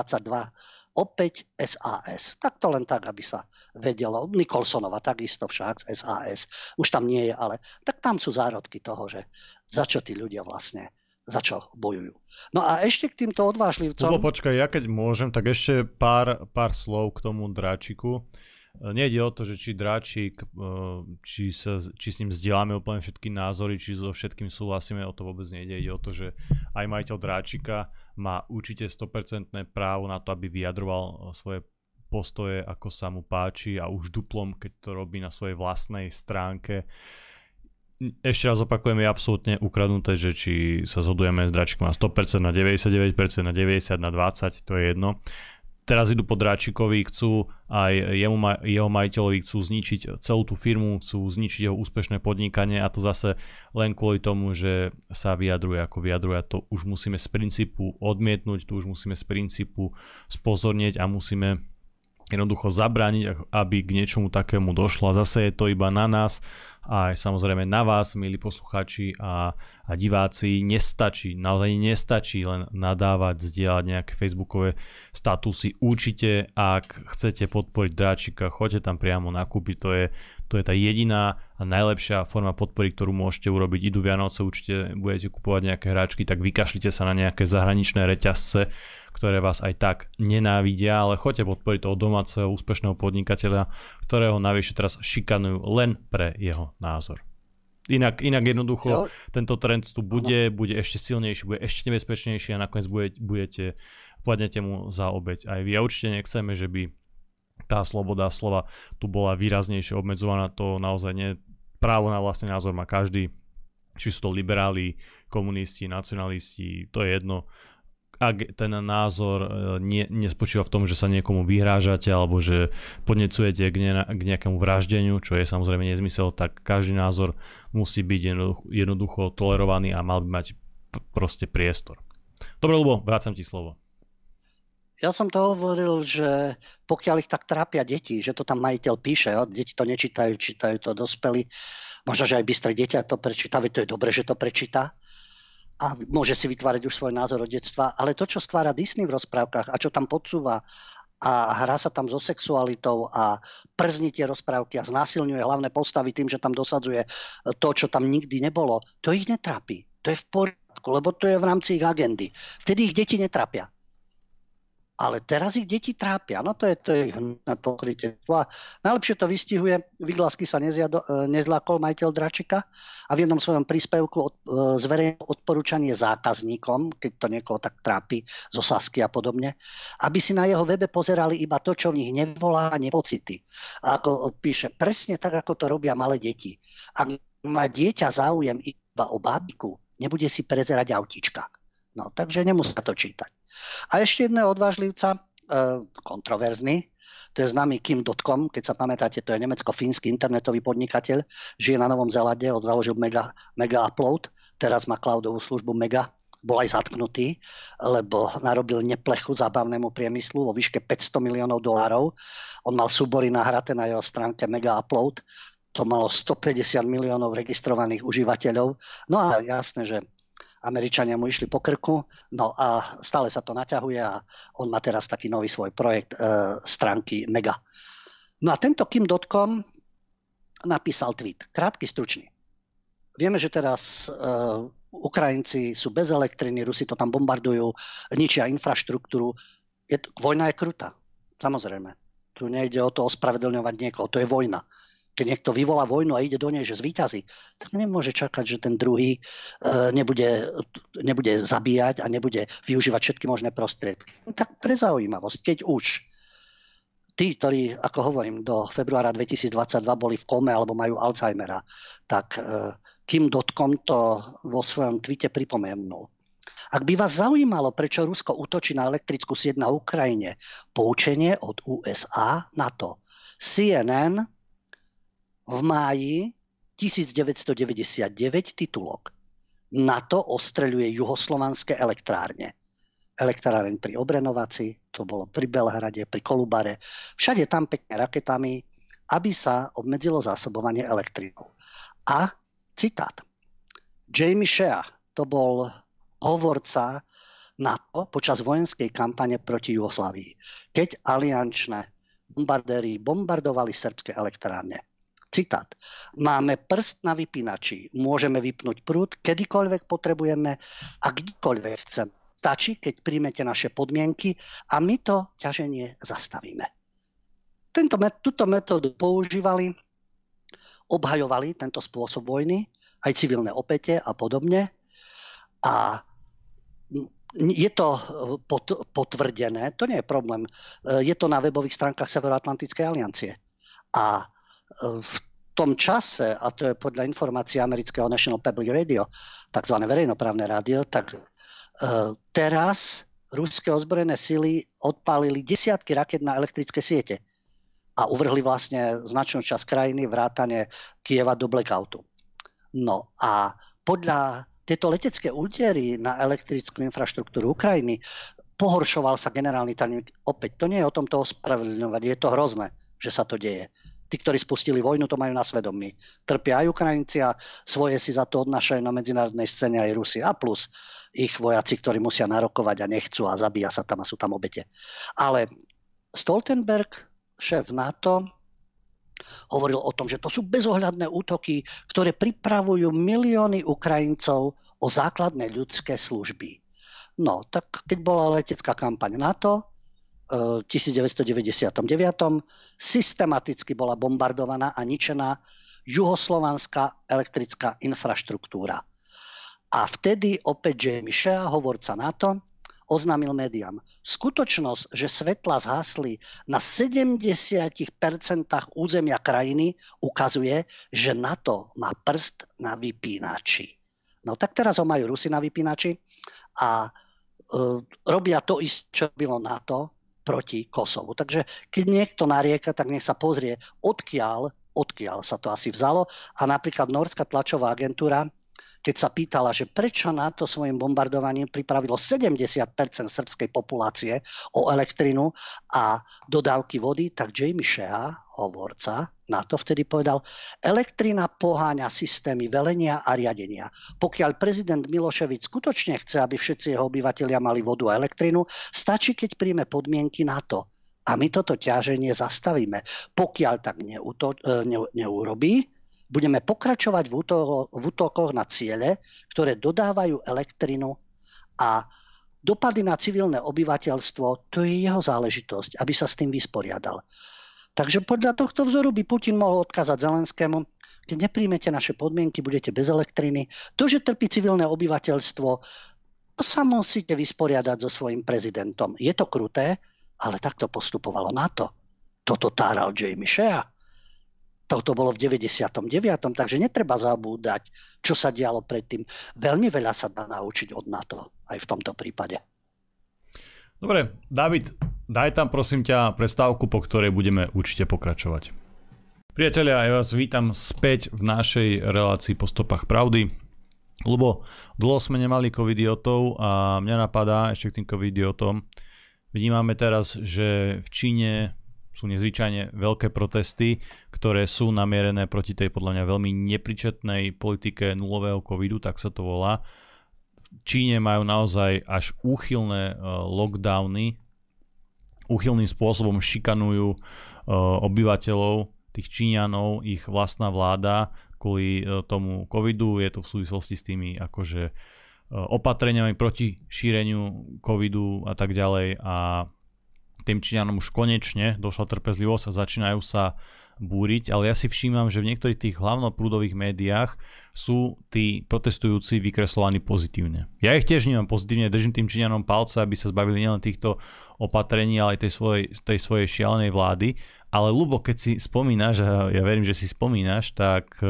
opäť SAS. Tak to len tak, aby sa vedelo. Nikolsonova takisto však z SAS. Už tam nie je, ale tak tam sú zárodky toho, že za čo tí ľudia vlastne za čo bojujú. No a ešte k týmto odvážlivcom... Lebo počkaj, ja keď môžem, tak ešte pár slov k tomu Dráčiku. Nejde o to, že či Dráčik, či s ním zdieľame úplne všetky názory, či so všetkým súhlasíme, o to vôbec nejde. Ide o to, že aj majiteľ Dráčika má určite 100% právo na to, aby vyjadroval svoje postoje, ako sa mu páči, a už duplom, keď to robí na svojej vlastnej stránke. Ešte raz opakujem, je absolútne ukradnuté, že či sa zhodujeme s Dráčikom na 100%, na 99%, na 90%, na 20%, to je jedno. Teraz idú po Dráčikovi, chcú aj jeho majiteľovi, chcú zničiť celú tú firmu, chcú zničiť jeho úspešné podnikanie, a to zase len kvôli tomu, že sa vyjadruje ako vyjadruje. To už musíme z princípu odmietnúť, to už musíme z princípu spozornieť a musíme jednoducho zabrániť, aby k niečomu takému došlo. A zase je to iba na nás a aj samozrejme na vás, milí poslucháči a diváci. Nestačí, naozaj nestačí len nadávať, zdieľať nejaké facebookové statusy. Určite, ak chcete podporiť Dráčika, choďte tam priamo nakúpiť. To je tá jediná a najlepšia forma podpory, ktorú môžete urobiť. Idú Vianoce, určite budete kupovať nejaké hráčky, tak vykašlite sa na nejaké zahraničné reťazce, ktoré vás aj tak nenávidia, ale choďte podporiť toho domáceho úspešného podnikateľa, ktorého navyše teraz šikanujú len pre jeho názor. Inak jednoducho tento trend tu bude ešte silnejší, bude ešte nebezpečnejší a nakoniec padnete mu za obeť. Aj vy, a určite nechceme, že by tá sloboda slova tu bola výraznejšie obmedzovaná. To naozaj nie. Právo na vlastný názor má každý, či sú to liberáli, komunisti, nacionalisti, to je jedno. Ak ten názor nespočíva v tom, že sa niekomu vyhrážate alebo že podnecujete k nejakému vraždeniu, čo je samozrejme nezmysel, tak každý názor musí byť jednoducho tolerovaný a mal by mať proste priestor. Dobre, Ľubo, vrácam ti slovo. Ja som to hovoril, že pokiaľ ich tak trápia deti, že to tam majiteľ píše, jo? Deti to nečítajú, čítajú to dospelí, možno, že aj bystré dieťa to prečíta, veď to je dobre, že to prečíta. A môže si vytvárať už svoj názor od detstva, ale to, čo stvára Disney v rozprávkach a čo tam podsúva a hrá sa tam so sexualitou a przní tie rozprávky a znásilňuje hlavné postavy tým, že tam dosadzuje to, čo tam nikdy nebolo, to ich netrápi. To je v poriadku, lebo to je v rámci ich agendy. Vtedy ich deti netrápia. Ale teraz ich deti trápia. No to je pokrytectvo. A najlepšie to vystihuje. Výglasky sa nezlákol majiteľ Dráčika a v jednom svojom príspevku zverejnil odporúčanie zákazníkom, keď to niekoho tak trápi zo Sasky a podobne, aby si na jeho webe pozerali iba to, čo v nich nevolá nepocity. A ako píše, presne tak, ako to robia malé deti. Ak má dieťa záujem iba o bábiku, nebude si prezerať autíčka. No, takže nemusia to čítať. A ešte jedného odvážlivca, kontroverzný, to je známy Kim Dotcom, keď sa pamätáte, to je nemecko-fínsky internetový podnikateľ, žije na Novom Zelande, založil Mega Upload, teraz má cloudovú službu Mega, bol aj zatknutý, lebo narobil neplechu zábavnému priemyslu vo výške $500 miliónov. On mal súbory nahraté na jeho stránke Mega Upload, to malo 150 miliónov registrovaných užívateľov. No a jasné, že Američania mu išli po krku, no a stále sa to naťahuje a on má teraz taký nový svoj projekt stránky Mega. No a tento Kim Dotcom napísal tweet, krátky, stručný. Vieme, že teraz Ukrajinci sú bez elektriny, Rusi to tam bombardujú, ničia infraštruktúru. Vojna je krutá, samozrejme. Tu nejde o to ospravedlňovať niekoho, to je vojna. Keď niekto vyvolá vojnu a ide do nej, že zvíťazí, tak nemôže čakať, že ten druhý nebude zabíjať a nebude využívať všetky možné prostriedky. Tak pre zaujímavosť, keď už tí, ktorí, ako hovorím, do februára 2022 boli v kome alebo majú Alzheimera, tak Kim Dotcom to vo svojom tweete pripomenul. Ak by vás zaujímalo, prečo Rusko útočí na elektrickú sieť na Ukrajine, poučenie od USA, NATO, CNN, v máji 1999 titulok. NATO ostreľuje juhoslovanské elektrárne. Elektráreň pri Obrenovaci, to bolo pri Belhrade, pri Kolubare. Všade tam pekne raketami, aby sa obmedzilo zásobovanie elektrinou. A citát. Jamie Shea, to bol hovorca NATO počas vojenskej kampane proti Juhoslávii, keď aliančné bombardéry bombardovali srbské elektrárne. Citát. Máme prst na vypínači. Môžeme vypnúť prúd, kedykoľvek potrebujeme a kdekoľvek chceme. Stačí, keď príjmete naše podmienky a my to ťaženie zastavíme. Túto metódu používali, obhajovali tento spôsob vojny, aj civilné opäte a podobne. A je to potvrdené, to nie je problém. Je to na webových stránkach Severoatlantickej aliancie. A v tom čase, a to je podľa informácií amerického National Public Radio, takzvané verejnoprávne rádio, tak teraz ruské ozbrojené sily odpálili desiatky raket na elektrické siete a uvrhli vlastne značnú časť krajiny, vrátane Kyjeva do blackoutu. No a podľa tieto letecké údery na elektrickú infraštruktúru Ukrajiny pohoršoval sa generálny tajomník. Opäť, to nie je o tom toho ospravedlňovať, je to hrozné, že sa to deje. Tí, ktorí spustili vojnu, to majú na svedomí. Trpia aj Ukrajinci a svoje si za to odnášajú na medzinárodnej scéne aj Rusi. A plus ich vojaci, ktorí musia narokovať a nechcú a zabíja sa tam a sú tam obete. Ale Stoltenberg, šéf NATO, hovoril o tom, že to sú bezohľadné útoky, ktoré pripravujú milióny Ukrajincov o základné ľudské služby. No, tak keď bola letecká kampaň NATO v 1999. systematicky bola bombardovaná a ničená juhoslovanská elektrická infraštruktúra. A vtedy opäť Jamie Shea, hovorca NATO, oznámil médiám. Skutočnosť, že svetlá zhasli na 70% územia krajiny, ukazuje, že NATO má prst na vypínači. No tak teraz ho majú Rusi na vypínači a robia to isté, čo bylo NATO proti Kosovu. Takže keď niekto narieka, tak nech sa pozrie, odkiaľ sa to asi vzalo. A napríklad Norská tlačová agentúra, keď sa pýtala, že prečo NATO svojim bombardovaním pripravilo 70% srbskej populácie o elektrinu a dodávky vody, tak Jamie Shea, hovorca NATO, vtedy povedal, elektrina poháňa systémy velenia a riadenia. Pokiaľ prezident Miloševič skutočne chce, aby všetci jeho obyvatelia mali vodu a elektrinu, stačí, keď príjme podmienky NATO. A my toto ťaženie zastavíme. Pokiaľ tak neurobí, budeme pokračovať v útokoch na ciele, ktoré dodávajú elektrinu a dopady na civilné obyvateľstvo, to je jeho záležitosť, aby sa s tým vysporiadal. Takže podľa tohto vzoru by Putin mohol odkázať Zelenskému, keď nepríjmete naše podmienky, budete bez elektriny. To, že trpí civilné obyvateľstvo, to sa musíte vysporiadať so svojím prezidentom. Je to kruté, ale takto postupovalo NATO. Toto táral Jamie Shea. To bolo v 99., takže netreba zabúdať, čo sa dialo predtým. Veľmi veľa sa dá naučiť od NATO, aj v tomto prípade. Dobre, David, daj tam prosím ťa prestávku, po ktorej budeme určite pokračovať. Priatelia, ja vás vítam späť v našej relácii Po stopách pravdy. Ľubo, dlho sme nemali covidiotov a mňa napadá ešte k tým covidiotom. Vnímame teraz, že v Číne sú nezvyčajne veľké protesty, ktoré sú namierené proti tej podľa mňa veľmi nepričetnej politike nulového covidu, tak sa to volá. V Číne majú naozaj až úchylné lockdowny, úchylným spôsobom šikanujú obyvateľov, tých Číňanov, ich vlastná vláda kvôli tomu covidu. Je to v súvislosti s tými akože opatreniami proti šíreniu covidu a tak ďalej a tým Číňanom už konečne došla trpezlivosť a začínajú sa búriť, ale ja si všímam, že v niektorých tých hlavnoprúdových médiách sú tí protestujúci vykreslovaní pozitívne. Ja ich tiež vnímam pozitívne, držím tým Číňanom palce, aby sa zbavili nielen týchto opatrení, ale aj tej svojej šialenej vlády. Ale Ľubo, keď si spomínaš, a ja verím, že si spomínaš, tak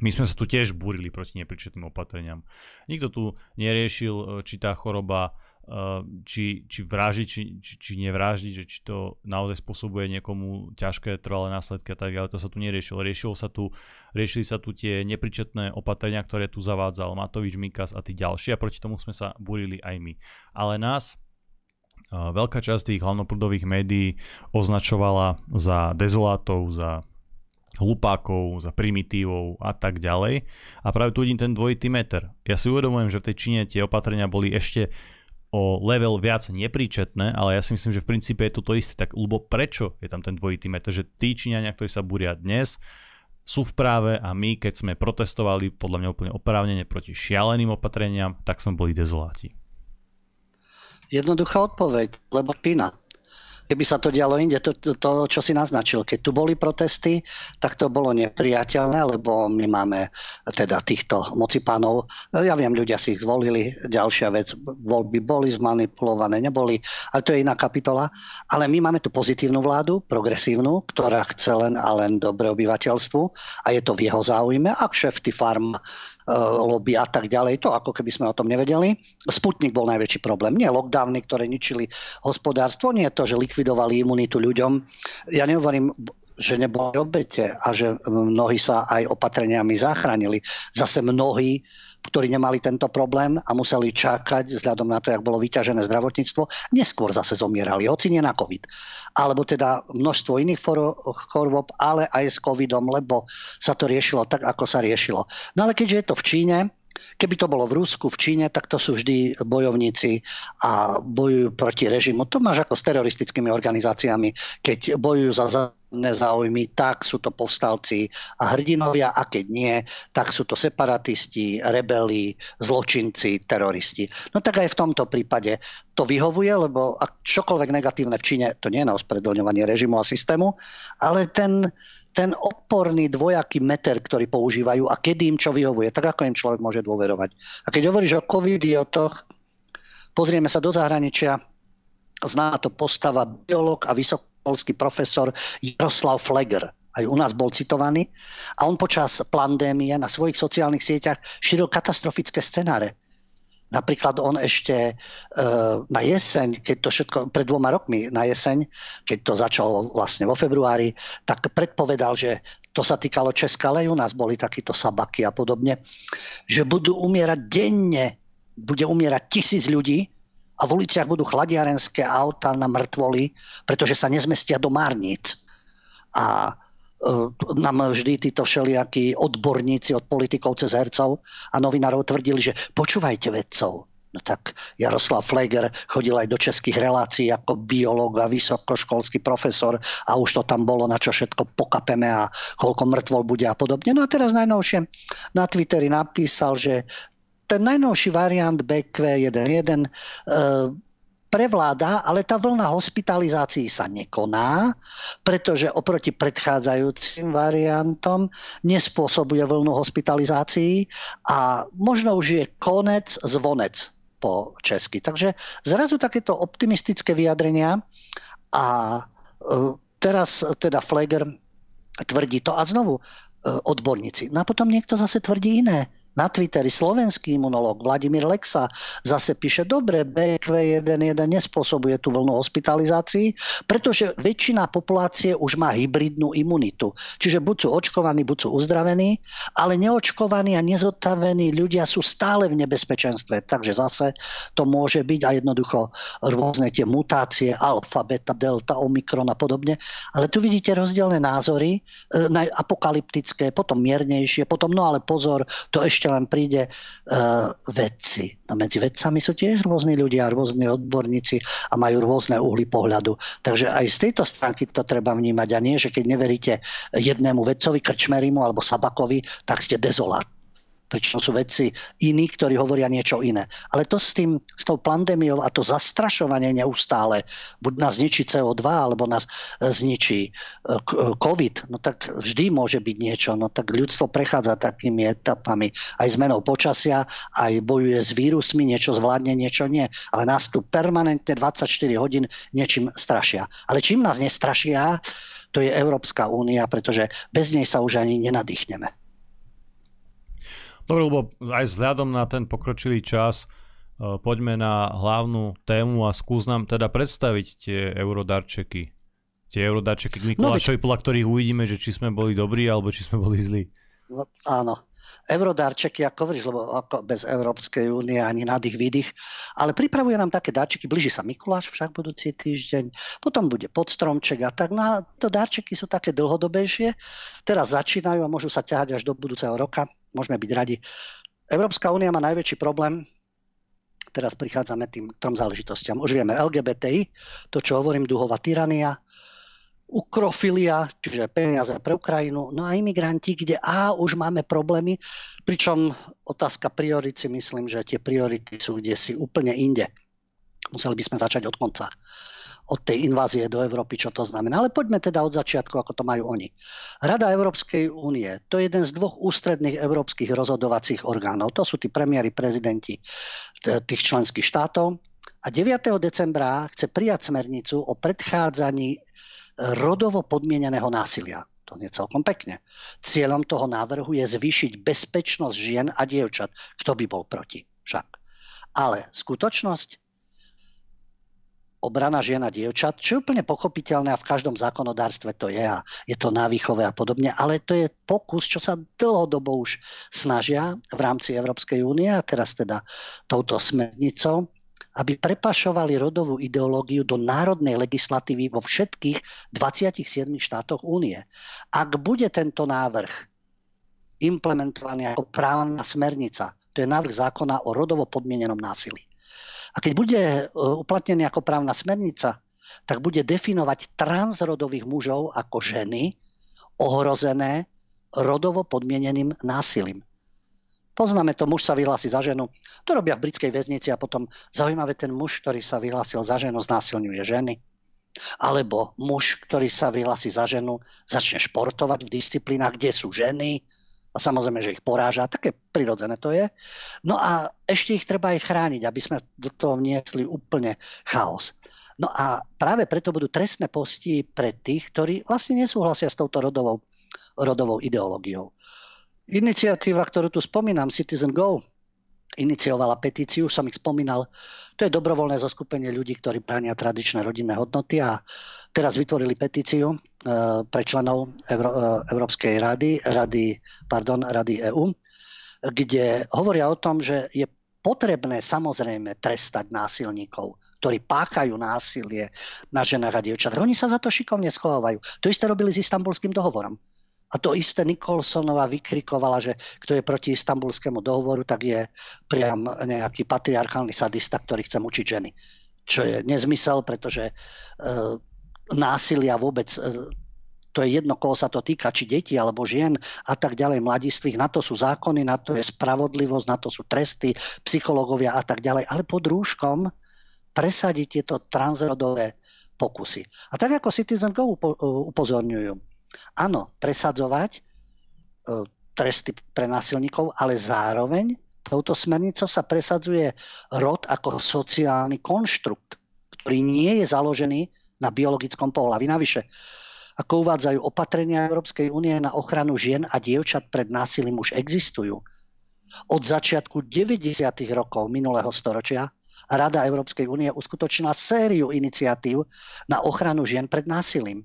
my sme sa tu tiež búrili proti nepričetným opatreniam. Nikto tu neriešil, či tá choroba či vraždiť, či nevraždiť, že či to naozaj spôsobuje niekomu ťažké trvalé následky a tak, ale to sa tu neriešilo. Riešili sa tu tie nepričetné opatrenia, ktoré tu zavádzal Matovič, Mikas a tí ďalší a proti tomu sme sa burili aj my. Ale nás veľká časť tých hlavnoprúdových médií označovala za dezolátov, za hlupákov, za primitívov a tak ďalej. A práve tu vidím ten dvojitý meter. Ja si uvedomujem, že v tej Číne tie opatrenia boli ešte o level viac nepríčetné, ale ja si myslím, že v princípe je toto isté. Tak Ľubo, prečo je tam ten dvojitý meter? Že tí Číňania, ktorí sa búria dnes, sú v práve a my, keď sme protestovali, podľa mňa úplne oprávnene, proti šialeným opatreniam, tak sme boli dezoláti. Jednoduchá odpoveď, lebo Čína. keby sa to dialo inde, to, čo si naznačil, keď tu boli protesty, tak to bolo nepriateľné, lebo my máme teda týchto mocipánov. Ja viem, ľudia si ich zvolili. Ďalšia vec, voľby boli zmanipulované, neboli, ale to je iná kapitola. Ale my máme tu pozitívnu vládu, progresívnu, ktorá chce len a len dobre obyvateľstvu a je to v jeho záujme. A kšefty farm, lobby a tak ďalej, to ako keby sme o tom nevedeli. Sputnik bol najväčší problém. Nie lockdowny, ktoré ničili hospodárstvo, nie to, že likvidovali imunitu ľuďom. Ja nehovorím, že neboli obete a že mnohí sa aj opatreniami zachránili. Zase mnohí, ktorí nemali tento problém a museli čakať vzhľadom na to, jak bolo vyťažené zdravotníctvo, neskôr zase zomierali, hoci nie na COVID. Alebo teda množstvo iných chorôb, ale aj s COVIDom, lebo sa to riešilo tak, ako sa riešilo. No ale keďže je to v Číne, keby to bolo v Rusku, v Číne, tak to sú vždy bojovníci a bojujú proti režimu. To máš ako s teroristickými organizáciami. Keď bojujú za západné záujmy, tak sú to povstalci a hrdinovia, a keď nie, tak sú to separatisti, rebeli, zločinci, teroristi. No tak aj v tomto prípade to vyhovuje, lebo čokoľvek negatívne v Číne, to nie je na ospravedlňovanie režimu a systému, ale ten odporný dvojaký meter, ktorý používajú a kedy im čo vyhovuje, tak ako im človek môže dôverovať. A keď hovoríš o covidiotoch, pozrieme sa do zahraničia, zná to postava biológ a vysokoškolský profesor Jaroslav Fleger. Aj u nás bol citovaný. A on počas pandémie na svojich sociálnych sieťach šíril katastrofické scenáre. Napríklad on ešte na jeseň, keď to všetko, pred 2 rokmi na jeseň, keď to začalo vlastne vo februári, tak predpovedal, že to sa týkalo Česka, ale u nás boli takíto sabaky a podobne, že budú umierať denne, bude umierať 1000 ľudí a v uliciach budú chladiarenské autá na mŕtvoly, pretože sa nezmestia do márnic. A nám vždy títo všelijakí odborníci od politikov cez hercov a novinárov tvrdili, že počúvajte vedcov. No tak Jaroslav Fleger chodil aj do českých relácií ako biológ a vysokoškolský profesor a už to tam bolo, na čo všetko pokapeme a koľko mŕtvol bude a podobne. No a teraz najnovšie na Twitteri napísal, že ten najnovší variant BQ.1.1 prevláda, ale tá vlna hospitalizácií sa nekoná, pretože oproti predchádzajúcim variantom nespôsobuje vlnu hospitalizácií a možno už je konec zvonec po česky. Takže zrazu takéto optimistické vyjadrenia a teraz teda Fleger tvrdí to a znovu odborníci. No a potom niekto zase tvrdí iné. Na Twitteri slovenský imunológ Vladimír Lexa zase píše, dobre, BQ.1.1 nespôsobuje tú vlnu hospitalizácií, pretože väčšina populácie už má hybridnú imunitu. Čiže buď sú očkovaní, buď sú uzdravení, ale neočkovaní a nezotavení ľudia sú stále v nebezpečenstve. Takže zase to môže byť a jednoducho rôzne tie mutácie, alfa, beta, delta, omikron a podobne. Ale tu vidíte rozdielne názory, apokalyptické, potom miernejšie, potom, no ale pozor, to ešte len príde vedci. No medzi vedcami sú tiež rôzni ľudia, rôzni odborníci a majú rôzne uhly pohľadu. Takže aj z tejto stránky to treba vnímať a nie, že keď neveríte jednému vedcovi, krčmerimu alebo sabakovi, tak ste dezolát. Pričom sú vedci iní, ktorí hovoria niečo iné. Ale to s tou pandémiou a to zastrašovanie neustále, buď nás zničí CO2, alebo nás zničí COVID, no tak vždy môže byť niečo. No tak ľudstvo prechádza takými etapami. Aj zmenou počasia, aj bojuje s vírusmi, niečo zvládne, niečo nie. Ale nás tu permanentne 24 hodín niečím strašia. Ale čím nás nestrašia, to je Európska únia, pretože bez nej sa už ani nenadýchneme. Dobre, lebo aj vzhľadom na ten pokročilý čas poďme na hlavnú tému a skús nám teda predstaviť tie eurodarčeky. Tie eurodarčeky k Mikulášovi, podľa ktorých uvidíme, že či sme boli dobrí alebo či sme boli zlí. No, áno. Eurodarčeky, ako hovoríš, lebo ako bez Európskej únie ani nádych výdych. Ale pripravuje nám také darčeky. Blíži sa Mikuláš však budúci týždeň. Potom bude podstromček a tak. No, to darčeky sú také dlhodobejšie. Teraz začínajú a môžu sa ťahať až do budúceho roka. Môžeme byť radi. Európska únia má najväčší problém. Teraz prichádzame tým trom záležitostiam. Už vieme LGBTI, to čo hovorím, duhová tyrania, ukrofilia, čiže peniaze pre Ukrajinu, no a imigranti, kde už máme problémy, pričom otázka priorit, si myslím, že tie priority sú kdesi úplne inde. Museli by sme začať od konca. od tej invázie do Európy, čo to znamená. Ale poďme teda od začiatku, ako to majú oni. Rada Európskej únie, to je jeden z dvoch ústredných európskych rozhodovacích orgánov. To sú tí premiéri, prezidenti tých členských štátov. A 9. decembra chce prijať smernicu o predchádzaní rodovo podmieneného násilia. To nie celkom pekne. Cieľom toho návrhu je zvýšiť bezpečnosť žien a dievčat. Kto by bol proti však? Ale skutočnosť, obrana žien a dievčat, čo je úplne pochopiteľné a v každom zákonodárstve to je a je to na výchove a podobne, ale to je pokus, čo sa dlhodobo už snažia v rámci Európskej únie a teraz teda touto smernicou, aby prepašovali rodovú ideológiu do národnej legislatívy vo všetkých 27 štátoch únie. Ak bude tento návrh implementovaný ako právna smernica, to je návrh zákona o rodovo podmienenom násilí. A keď bude uplatnený ako právna smernica, tak bude definovať transrodových mužov ako ženy ohrozené rodovo podmieneným násilím. Poznáme to, muž sa vyhlási za ženu, to robia v britskej väznici a potom zaujímavé, ten muž, ktorý sa vyhlásil za ženu, znásilňuje ženy. Alebo muž, ktorý sa vyhlási za ženu, začne športovať v disciplínach, kde sú ženy a samozrejme, že ich poráža. Také prirodzené to je. No a ešte ich treba aj chrániť, aby sme do toho vniesli úplne chaos. No a práve preto budú trestné postihy pre tých, ktorí vlastne nesúhlasia s touto rodovou ideológiou. Iniciatíva, ktorú tu spomínam, Citizen Go, iniciovala petíciu, som ich spomínal. To je dobrovoľné zoskupenie ľudí, ktorí bránia tradičné rodinné hodnoty a teraz vytvorili petíciu pre členov Európskej rady EÚ, kde hovoria o tom, že je potrebné samozrejme trestať násilníkov, ktorí páchajú násilie na ženách a dievčatách. Oni sa za to šikovne schovávajú. To isté robili s Istanbulským dohovorom. A to isté Nikolsonová vykrikovala, že kto je proti Istanbulskému dohovoru, tak je priam nejaký patriarchálny sadista, ktorý chce mučiť ženy. Čo je nezmysel, pretože násilia vôbec, to je jedno, koho sa to týka, či deti alebo žien a tak ďalej, mladistvých. Na to sú zákony, na to je spravodlivosť, na to sú tresty, psychológovia a tak ďalej. Ale pod rúškom presadiť tieto transrodové pokusy. A tak ako Citizen Go upozorňujú, áno, presadzovať tresty pre násilníkov, ale zároveň touto smernicou sa presadzuje rod ako sociálny konštrukt, ktorý nie je založený na biologickom pohlaví. Navyše, ako uvádzajú opatrenia Európskej únie na ochranu žien a dievčat pred násilím už existujú. Od začiatku 90. rokov minulého storočia Rada Európskej únie uskutočnila sériu iniciatív na ochranu žien pred násilím.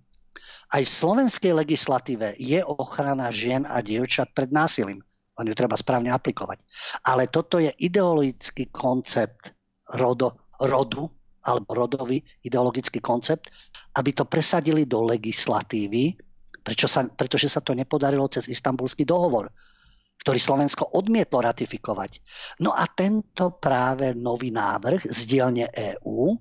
Aj v slovenskej legislatíve je ochrana žien a dievčat pred násilím. On ju treba správne aplikovať. Ale toto je ideologický koncept rodu alebo rodový ideologický koncept, aby to presadili do legislatívy, pretože sa to nepodarilo cez Istanbulský dohovor, ktorý Slovensko odmietlo ratifikovať. No a tento práve nový návrh z dielne EÚ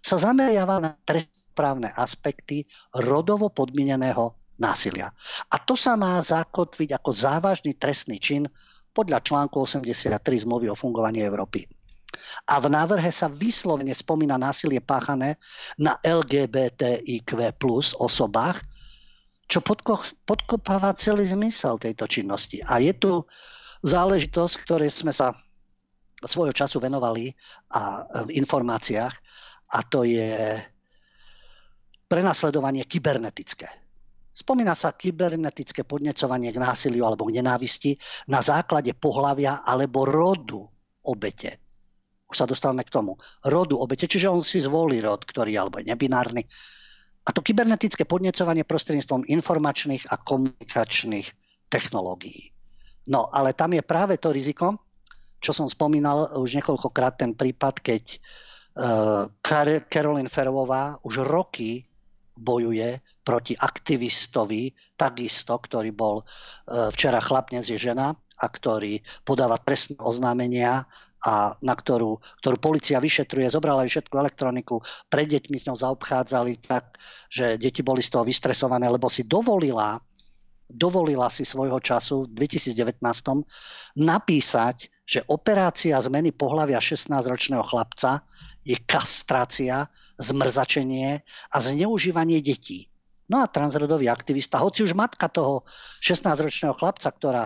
sa zameriava na trestnoprávne aspekty rodovo podmieneného násilia. A to sa má zakotviť ako závažný trestný čin podľa článku 83 zmluvy o fungovaní Európy. A v návrhe sa vyslovene spomína násilie páchané na LGBTIQ+ osobách, čo podkopáva celý zmysel tejto činnosti. A je tu záležitosť, ktorej sme sa svojho času venovali a v informáciách, a to je prenasledovanie kybernetické. Spomína sa kybernetické podnecovanie k násiliu alebo k nenávisti na základe pohlavia alebo rodu obete. Už sa dostávame k tomu. Rodu obete, čiže on si zvolí rod, ktorý alebo je nebinárny. A to kybernetické podnecovanie prostredníctvom informačných a komunikačných technológií. No, ale tam je práve to riziko, čo som spomínal už niekoľkokrát ten prípad, keď Caroline Ferrová už roky bojuje proti aktivistovi, takisto, ktorý bol včera chlap, dnes je žena a ktorý podáva trestné oznámenia a na ktorú polícia vyšetruje, zobrala aj všetku elektroniku, pred deťmi s ňou zaobchádzali tak, že deti boli z toho vystresované, lebo si dovolila si svojho času v 2019 napísať, že operácia zmeny pohlavia 16-ročného chlapca je kastrácia, zmrzačenie a zneužívanie detí. No a transrodový aktivista, hoci už matka toho 16-ročného chlapca, ktorá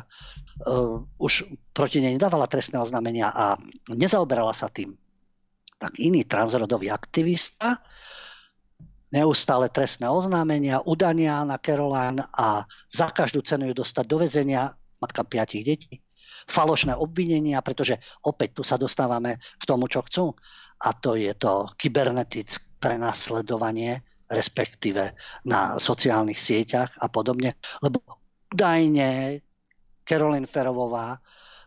už proti nej nedávala trestné oznámenia a nezaoberala sa tým, tak iný transrodový aktivista, neustále trestné oznámenia, udania na Caroline a za každú cenu ju dostať do väzenia, matka 5 detí, falošné obvinenia, pretože opäť tu sa dostávame k tomu, čo chcú, a to je to kybernetické prenasledovanie, respektíve na sociálnych sieťach a podobne. Lebo údajne Caroline Ferrovová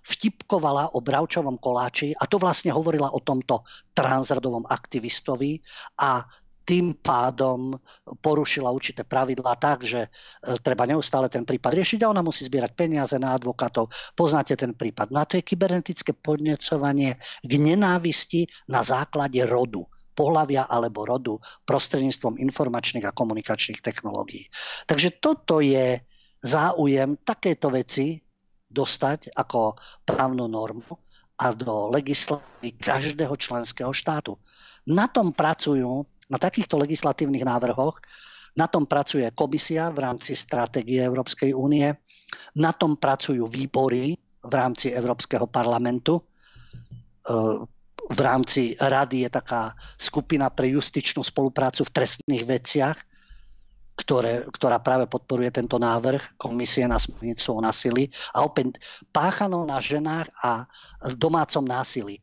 vtipkovala o bravčovom koláči a to vlastne hovorila o tomto transrodovom aktivistovi a tým pádom porušila určité pravidlá tak, že treba neustále ten prípad riešiť a ona musí zbierať peniaze na advokátov. Poznáte ten prípad. No a to je kybernetické podnecovanie k nenávisti na základe rodu, pohlavia alebo rodu prostredníctvom informačných a komunikačných technológií. Takže toto je záujem takéto veci dostať ako právnu normu a do legislatívy každého členského štátu. Na tom pracujú, na takýchto legislatívnych návrhoch, na tom pracuje komisia v rámci stratégie Európskej únie, na tom pracujú výbory v rámci Európskeho parlamentu, v rámci rady je taká skupina pre justičnú spoluprácu v trestných veciach, ktorá práve podporuje tento návrh komisie na smernicu o násilí a opäť páchanou na ženách a domácom násilí.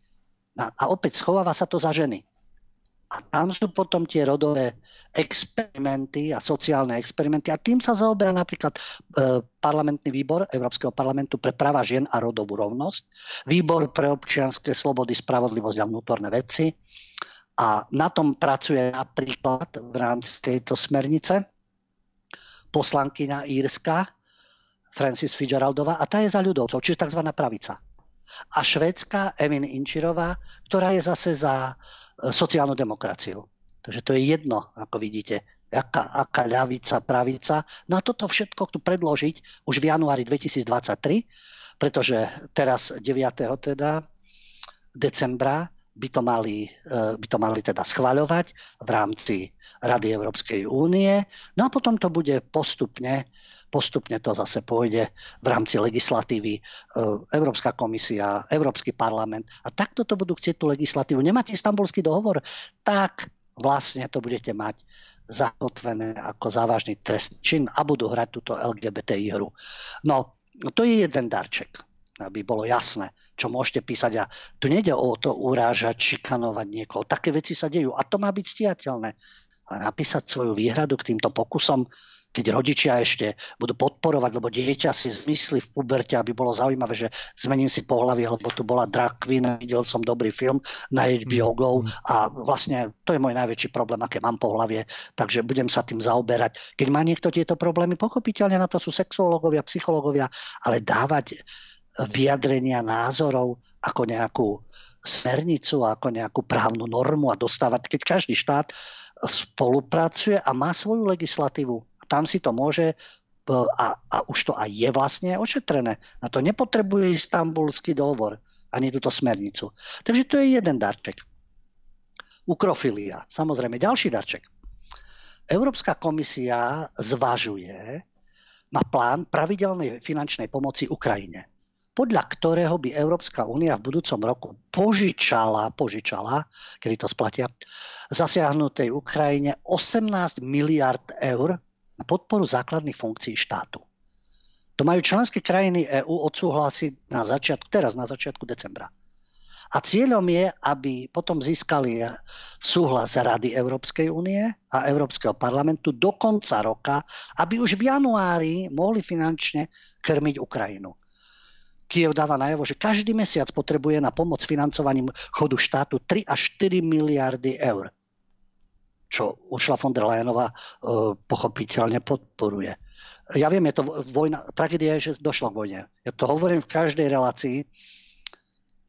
A opäť schováva sa to za ženy. A tam sú potom tie rodové experimenty a sociálne experimenty a tým sa zaoberá napríklad parlamentný výbor Európskeho parlamentu pre práva žien a rodovú rovnosť, výbor pre občianske slobody, spravodlivosť a vnútorné veci a na tom pracuje napríklad v rámci tejto smernice poslankyňa írska Francis Fitzgeraldová a tá je za ľudovcov, čiže tzv. Pravica. A švédska Emin Inčirová, ktorá je zase za sociálnu demokraciu. Takže to je jedno, ako vidíte, aká ľavica, pravica. No a toto všetko tu predložiť už v januári 2023, pretože teraz 9. decembra by to mali teda schvaľovať v rámci Rady Európskej únie. No a potom to bude postupne to zase pôjde v rámci legislatívy Európska komisia, Európsky parlament a takto to budú chcieť tú legislatívu. Nemáte Istanbulský dohovor? Tak vlastne to budete mať zakotvené ako závažný trestný čin a budú hrať túto LGBTI hru. No, to je jeden darček, aby bolo jasné, čo môžete písať. A tu nejde o to urážať, šikanovať niekoho. Také veci sa dejú a to má byť stíhateľné. A napísať svoju výhradu k týmto pokusom, keď rodičia ešte budú podporovať, lebo dieťa si zmyslí v puberte, aby bolo zaujímavé, že zmením si pohlavie, lebo tu bola drag queen, videl som dobrý film na HBO Go a vlastne to je môj najväčší problém, aké mám pohlavie, takže budem sa tým zaoberať. Keď má niekto tieto problémy, pochopiteľne na to sú sexuológovia, psychológovia, ale dávať vyjadrenia názorov ako nejakú smernicu, ako nejakú právnu normu a dostávať, keď každý štát spolupracuje a má svoju legislatívu. Tam si to môže a už to aj je vlastne ošetrené. Na to nepotrebuje Istanbulský dohovor ani túto smernicu. Takže to je jeden darček. Ukrofilia. Samozrejme, ďalší darček. Európska komisia zvažuje, má plán pravidelnej finančnej pomoci Ukrajine, podľa ktorého by Európska únia v budúcom roku požičala, kedy to splatia, zasiahnutej Ukrajine 18 miliard eur na podporu základných funkcií štátu. To majú členské krajiny EÚ odsúhlasiť na začiatku decembra. A cieľom je, aby potom získali súhlas Rady Európskej únie a Európskeho parlamentu do konca roka, aby už v januári mohli finančne krmiť Ukrajinu. Kyjev dáva najavo, že každý mesiac potrebuje na pomoc financovaním chodu štátu 3 až 4 miliardy eur. Čo Ursula von der Leyenová pochopiteľne podporuje. Ja viem, je to vojna, tragédia je, že došlo k vojne. Ja to hovorím v každej relácii,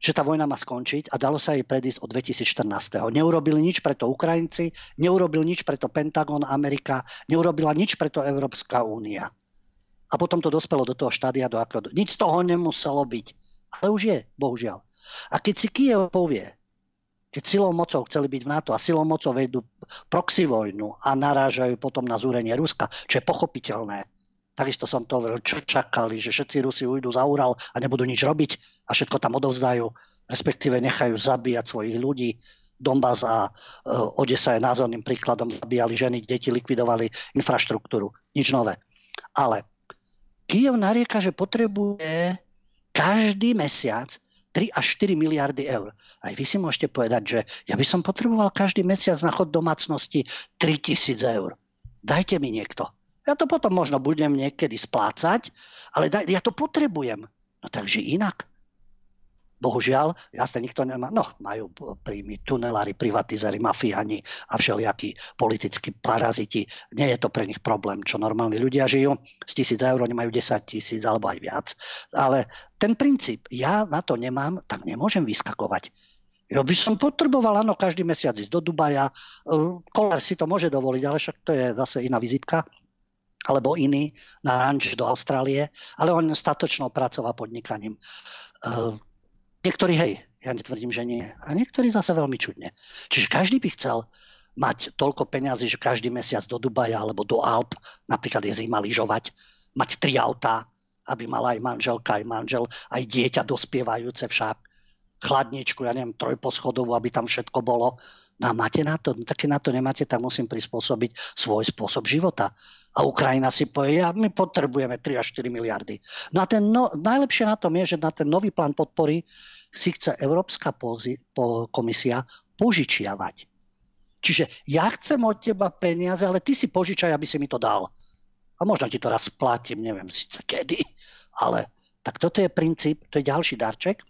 že tá vojna má skončiť a dalo sa jej predísť od 2014. Neurobili nič preto Ukrajinci, neurobil nič preto Pentagon, Amerika, neurobila nič preto Európska únia. A potom to dospelo do toho štádia, nič z toho nemuselo byť. Ale už je, bohužiaľ. A keď si Kyjev povie, Keď silou mocou chceli byť v NATO a silou mocou vedú proxy vojnu a narážajú potom na zúrenie Ruska, čo je pochopiteľné. Takisto som to hovoril, čo čakali, že všetci Rusi ujdú za Ural a nebudú nič robiť a všetko tam odovzdajú, respektíve nechajú zabíjať svojich ľudí. Donbas a Odesa je názorným príkladom, zabíjali ženy, deti, likvidovali infraštruktúru. Nič nové. Ale Kyjev narieka, že potrebuje každý mesiac 3 až 4 miliardy eur. Aj vy si môžete povedať, že ja by som potreboval každý mesiac na chod domácnosti 3 000 eur. Dajte mi niekto. Ja to potom možno budem niekedy splácať, ale ja to potrebujem. No takže inak. Bohužiaľ, jasne nikto nemá. No, majú príjmy tunelári, privatizéri, mafiáni a všelijakí politickí paraziti. Nie je to pre nich problém, čo normálni ľudia žijú. Z 1000 eur oni majú 10 000 alebo aj viac. Ale ten princíp, ja na to nemám, tak nemôžem vyskakovať. Ja by som potreboval, áno, každý mesiac ísť do Dubaja. Kolár si to môže dovoliť, ale však to je zase iná vizitka. Alebo iný na ranč do Austrálie, ale on statočnou prácou a podnikaním. Niektorí hej, ja netvrdím, že nie. A niektorí zase veľmi čudne. Čiže každý by chcel mať toľko peňazí, že každý mesiac do Dubaja alebo do Alp, napríklad je zima lyžovať, mať 3 autá, aby mala aj manželka, aj manžel, aj dieťa dospievajúce však. Chladničku, ja neviem, 3-poschodovú, aby tam všetko bolo. No a máte na to? No, tak keď na to nemáte, tak musím prispôsobiť svoj spôsob života. A Ukrajina si povie, ja, my potrebujeme 3 až 4 miliardy. No a ten najlepšie na tom je, že na ten nový plán podpory si chce Európska komisia požičiavať. Čiže ja chcem od teba peniaze, ale ty si požičaj, aby si mi to dal. A možno ti to raz splatím, neviem síce kedy, ale tak toto je princíp, to je ďalší darček,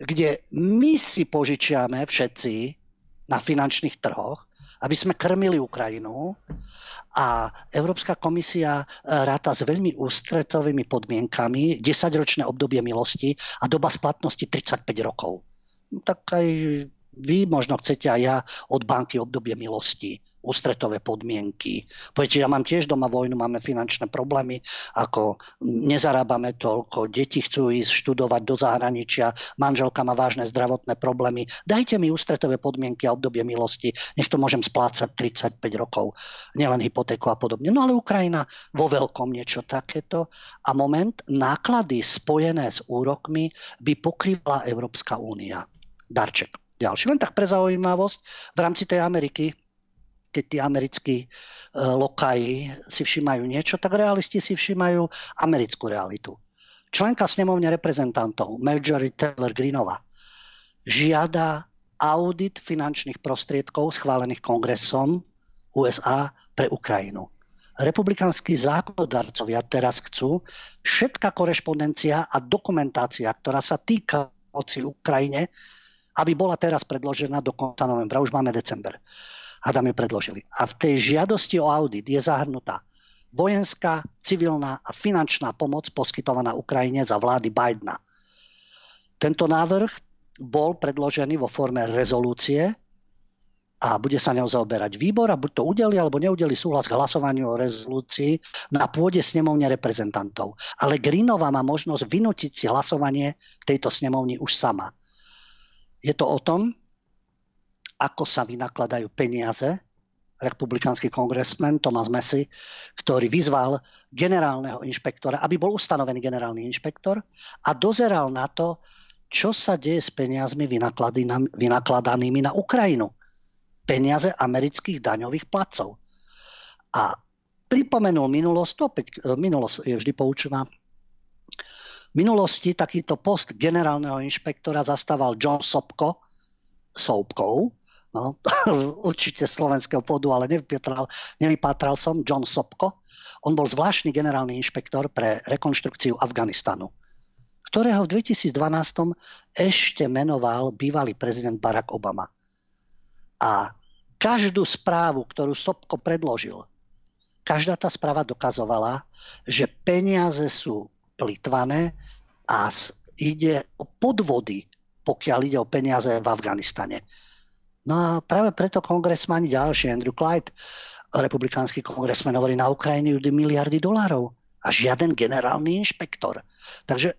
kde my si požičiame všetci na finančných trhoch, aby sme krmili Ukrajinu a Európska komisia ráta s veľmi ústretovými podmienkami, 10-ročné obdobie milosti a doba splatnosti 35 rokov. No, tak aj vy možno chcete aj ja od banky obdobie milosti, ústretové podmienky. Poviete, ja mám tiež doma vojnu, máme finančné problémy, ako nezarábame toľko, deti chcú ísť študovať do zahraničia, manželka má vážne zdravotné problémy. Dajte mi ústretové podmienky a obdobie milosti, nech to môžem splácať 35 rokov, nielen hypotéku a podobne. No ale Ukrajina vo veľkom niečo takéto. A moment, náklady spojené s úrokmi by pokrývala Európska únia. Darček. Ďalší. Len tak pre zaujímavosť, v rámci tej Ameriky, keď tí americkí lokaji si všímajú niečo, tak realisti si všímajú americkú realitu. Členka snemovne reprezentantov Marjorie Taylor Greenová žiada audit finančných prostriedkov schválených kongresom USA pre Ukrajinu. Republikánsky zákonodarcovia teraz chcú všetká korešpondencia a dokumentácia, ktorá sa týka moci Ukrajine, aby bola teraz predložená do konca novembra. Už máme december. A tam ju predložili. A v tej žiadosti o audit je zahrnutá vojenská, civilná a finančná pomoc poskytovaná Ukrajine za vlády Bidena. Tento návrh bol predložený vo forme rezolúcie a bude sa ňou zaoberať výbor a buď to udeli alebo neudeli súhlas k hlasovaniu o rezolúcii na pôde snemovne reprezentantov. Ale Greenová má možnosť vynútiť si hlasovanie v tejto snemovni už sama. Je to o tom, ako sa vynakladajú peniaze. Republikánsky kongresmen Thomas Massey, ktorý vyzval generálneho inšpektora, aby bol ustanovený generálny inšpektor a dozeral na to, čo sa deje s peniazmi vynakladanými na Ukrajinu. Peniaze amerických daňových platcov. A pripomenul minulosť, opäť minulosť je vždy poučená. V minulosti takýto post generálneho inšpektora zastával John Sopko, Soupkou, no, určite slovenského pôdu, ale nevypátral som, John Sopko. On bol zvláštny generálny inšpektor pre rekonštrukciu Afganistanu, ktorého v 2012 ešte menoval bývalý prezident Barack Obama. A každú správu, ktorú Sopko predložil, každá tá správa dokazovala, že peniaze sú plitvané a ide o podvody, pokiaľ ide o peniaze v Afganistane. No a práve preto kongresmani ďalší, Andrew Clyde, republikánsky kongresmen, hovorí na Ukrajine miliardy dolárov a žiaden generálny inšpektor. Takže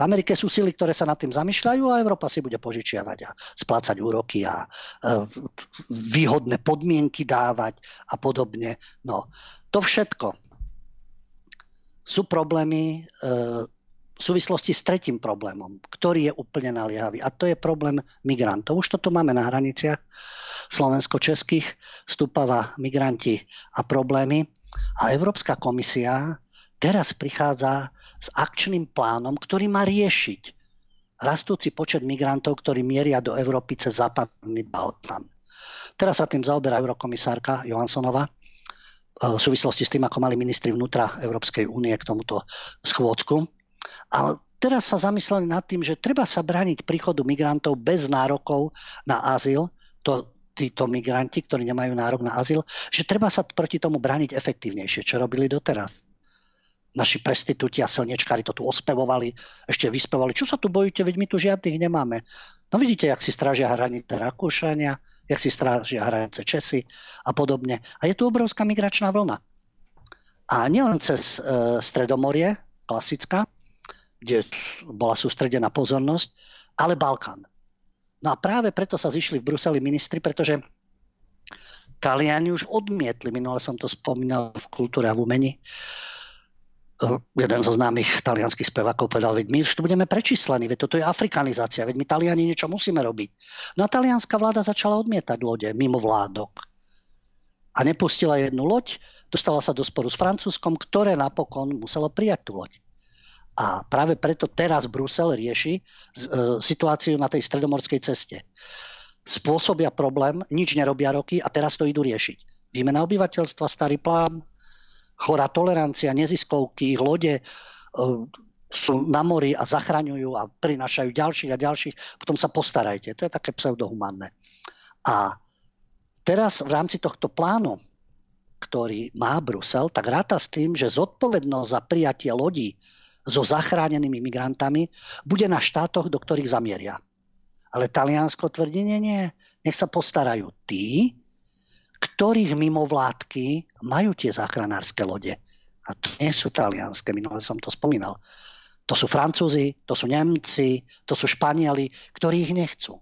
V Amerike sú sily, ktoré sa nad tým zamýšľajú a Európa si bude požičiavať a splácať úroky a výhodné podmienky dávať a podobne. No, to všetko sú problémy v súvislosti s tretím problémom, ktorý je úplne naliehavý. A to je problém migrantov. Už toto máme na hraniciach slovensko-českých. Stúpava migranti a problémy. A Európska komisia teraz prichádza s akčným plánom, ktorý má riešiť rastúci počet migrantov, ktorí mieria do Európy cez západný Balkán. Teraz sa tým zaoberá eurokomisárka Johanssonová v súvislosti s tým, ako mali ministri vnútra Európskej únie k tomuto schôdzku. A teraz sa zamysleli nad tým, že treba sa brániť príchodu migrantov bez nárokov na azyl, títo migranti, ktorí nemajú nárok na azyl, že treba sa proti tomu brániť efektívnejšie, čo robili doteraz. Naši prestitúti a slniečkári to tu ospevovali, ešte vyspevali. Čo sa tu bojíte, veď my tu žiadnych nemáme. No vidíte, jak si strážia hranice Rakúšania, jak si strážia hranice Česi a podobne. A je tu obrovská migračná vlna. A nielen cez Stredomorie, klasická, kde bola sústredená pozornosť, ale Balkán. No a práve preto sa zišli v Bruseli ministri, pretože Taliani už odmietli, minule som to spomínal v kultúre a v umení, jeden zo známych talianských spevákov povedal, veď my už tu budeme prečíslení, veď toto je afrikanizácia, veď my Taliani niečo musíme robiť. No a talianská vláda začala odmietať lode mimo vládok. A nepustila jednu loď, dostala sa do sporu s Francúzskom, ktoré napokon muselo prijať tú loď. A práve preto teraz Brusel rieši situáciu na tej stredomorskej ceste. Spôsobia problém, nič nerobia roky a teraz to idú riešiť. Výmena obyvateľstva, starý plán, chorá tolerancia, neziskovky, ich lode sú na mori a zachraňujú a prinášajú ďalších a ďalších. Potom sa postarajte. To je také pseudohumánne. A teraz v rámci tohto plánu, ktorý má Brusel, tak ráta s tým, že zodpovednosť za prijatie lodí so zachránenými migrantami bude na štátoch, do ktorých zamieria. Ale Taliansko tvrdí, nie, nech sa postarajú tí, ktorých mimovládky majú tie záchranárske lode. A to nie sú talianske, minule som to spomínal. To sú Francúzi, to sú Nemci, to sú Španieli, ktorí ich nechcú.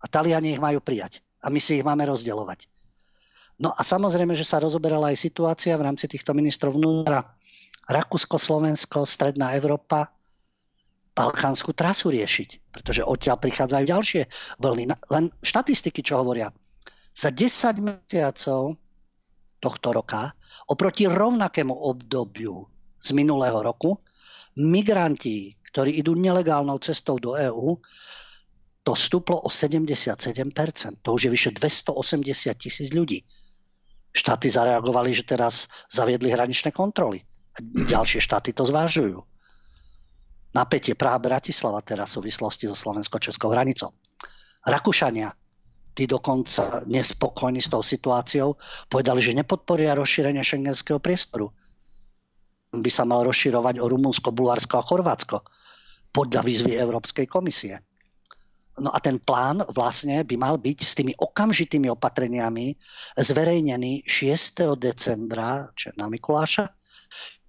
A Taliani ich majú prijať. A my si ich máme rozdeľovať. No a samozrejme, že sa rozoberala aj situácia v rámci týchto ministrov vnútra. Rakúsko, Slovensko, Stredná Európa, balkánsku trasu riešiť. Pretože odtiaľ prichádzajú ďalšie vlny. Len štatistiky, čo hovoria. Za 10 mesiacov tohto roka oproti rovnakému obdobiu z minulého roku migranti, ktorí idú nelegálnou cestou do EÚ, to stúplo o 77%. To už je vyše 280 000 ľudí. Štáty zareagovali, že teraz zaviedli hraničné kontroly. Ďalšie štáty to zvážujú. Napätie Praha-Bratislava teraz v súvislosti so slovensko-českou hranicou. Rakúšania, tí dokonca nespokojní s tou situáciou, povedali, že nepodporia rozšírenie šengenského priestoru. By sa mal rozširovať o Rumunsko, Bulharsko a Chorvátsko podľa výzvy Európskej komisie. No a ten plán vlastne by mal byť s tými okamžitými opatreniami zverejnený 6. decembra, čiže na Mikuláša,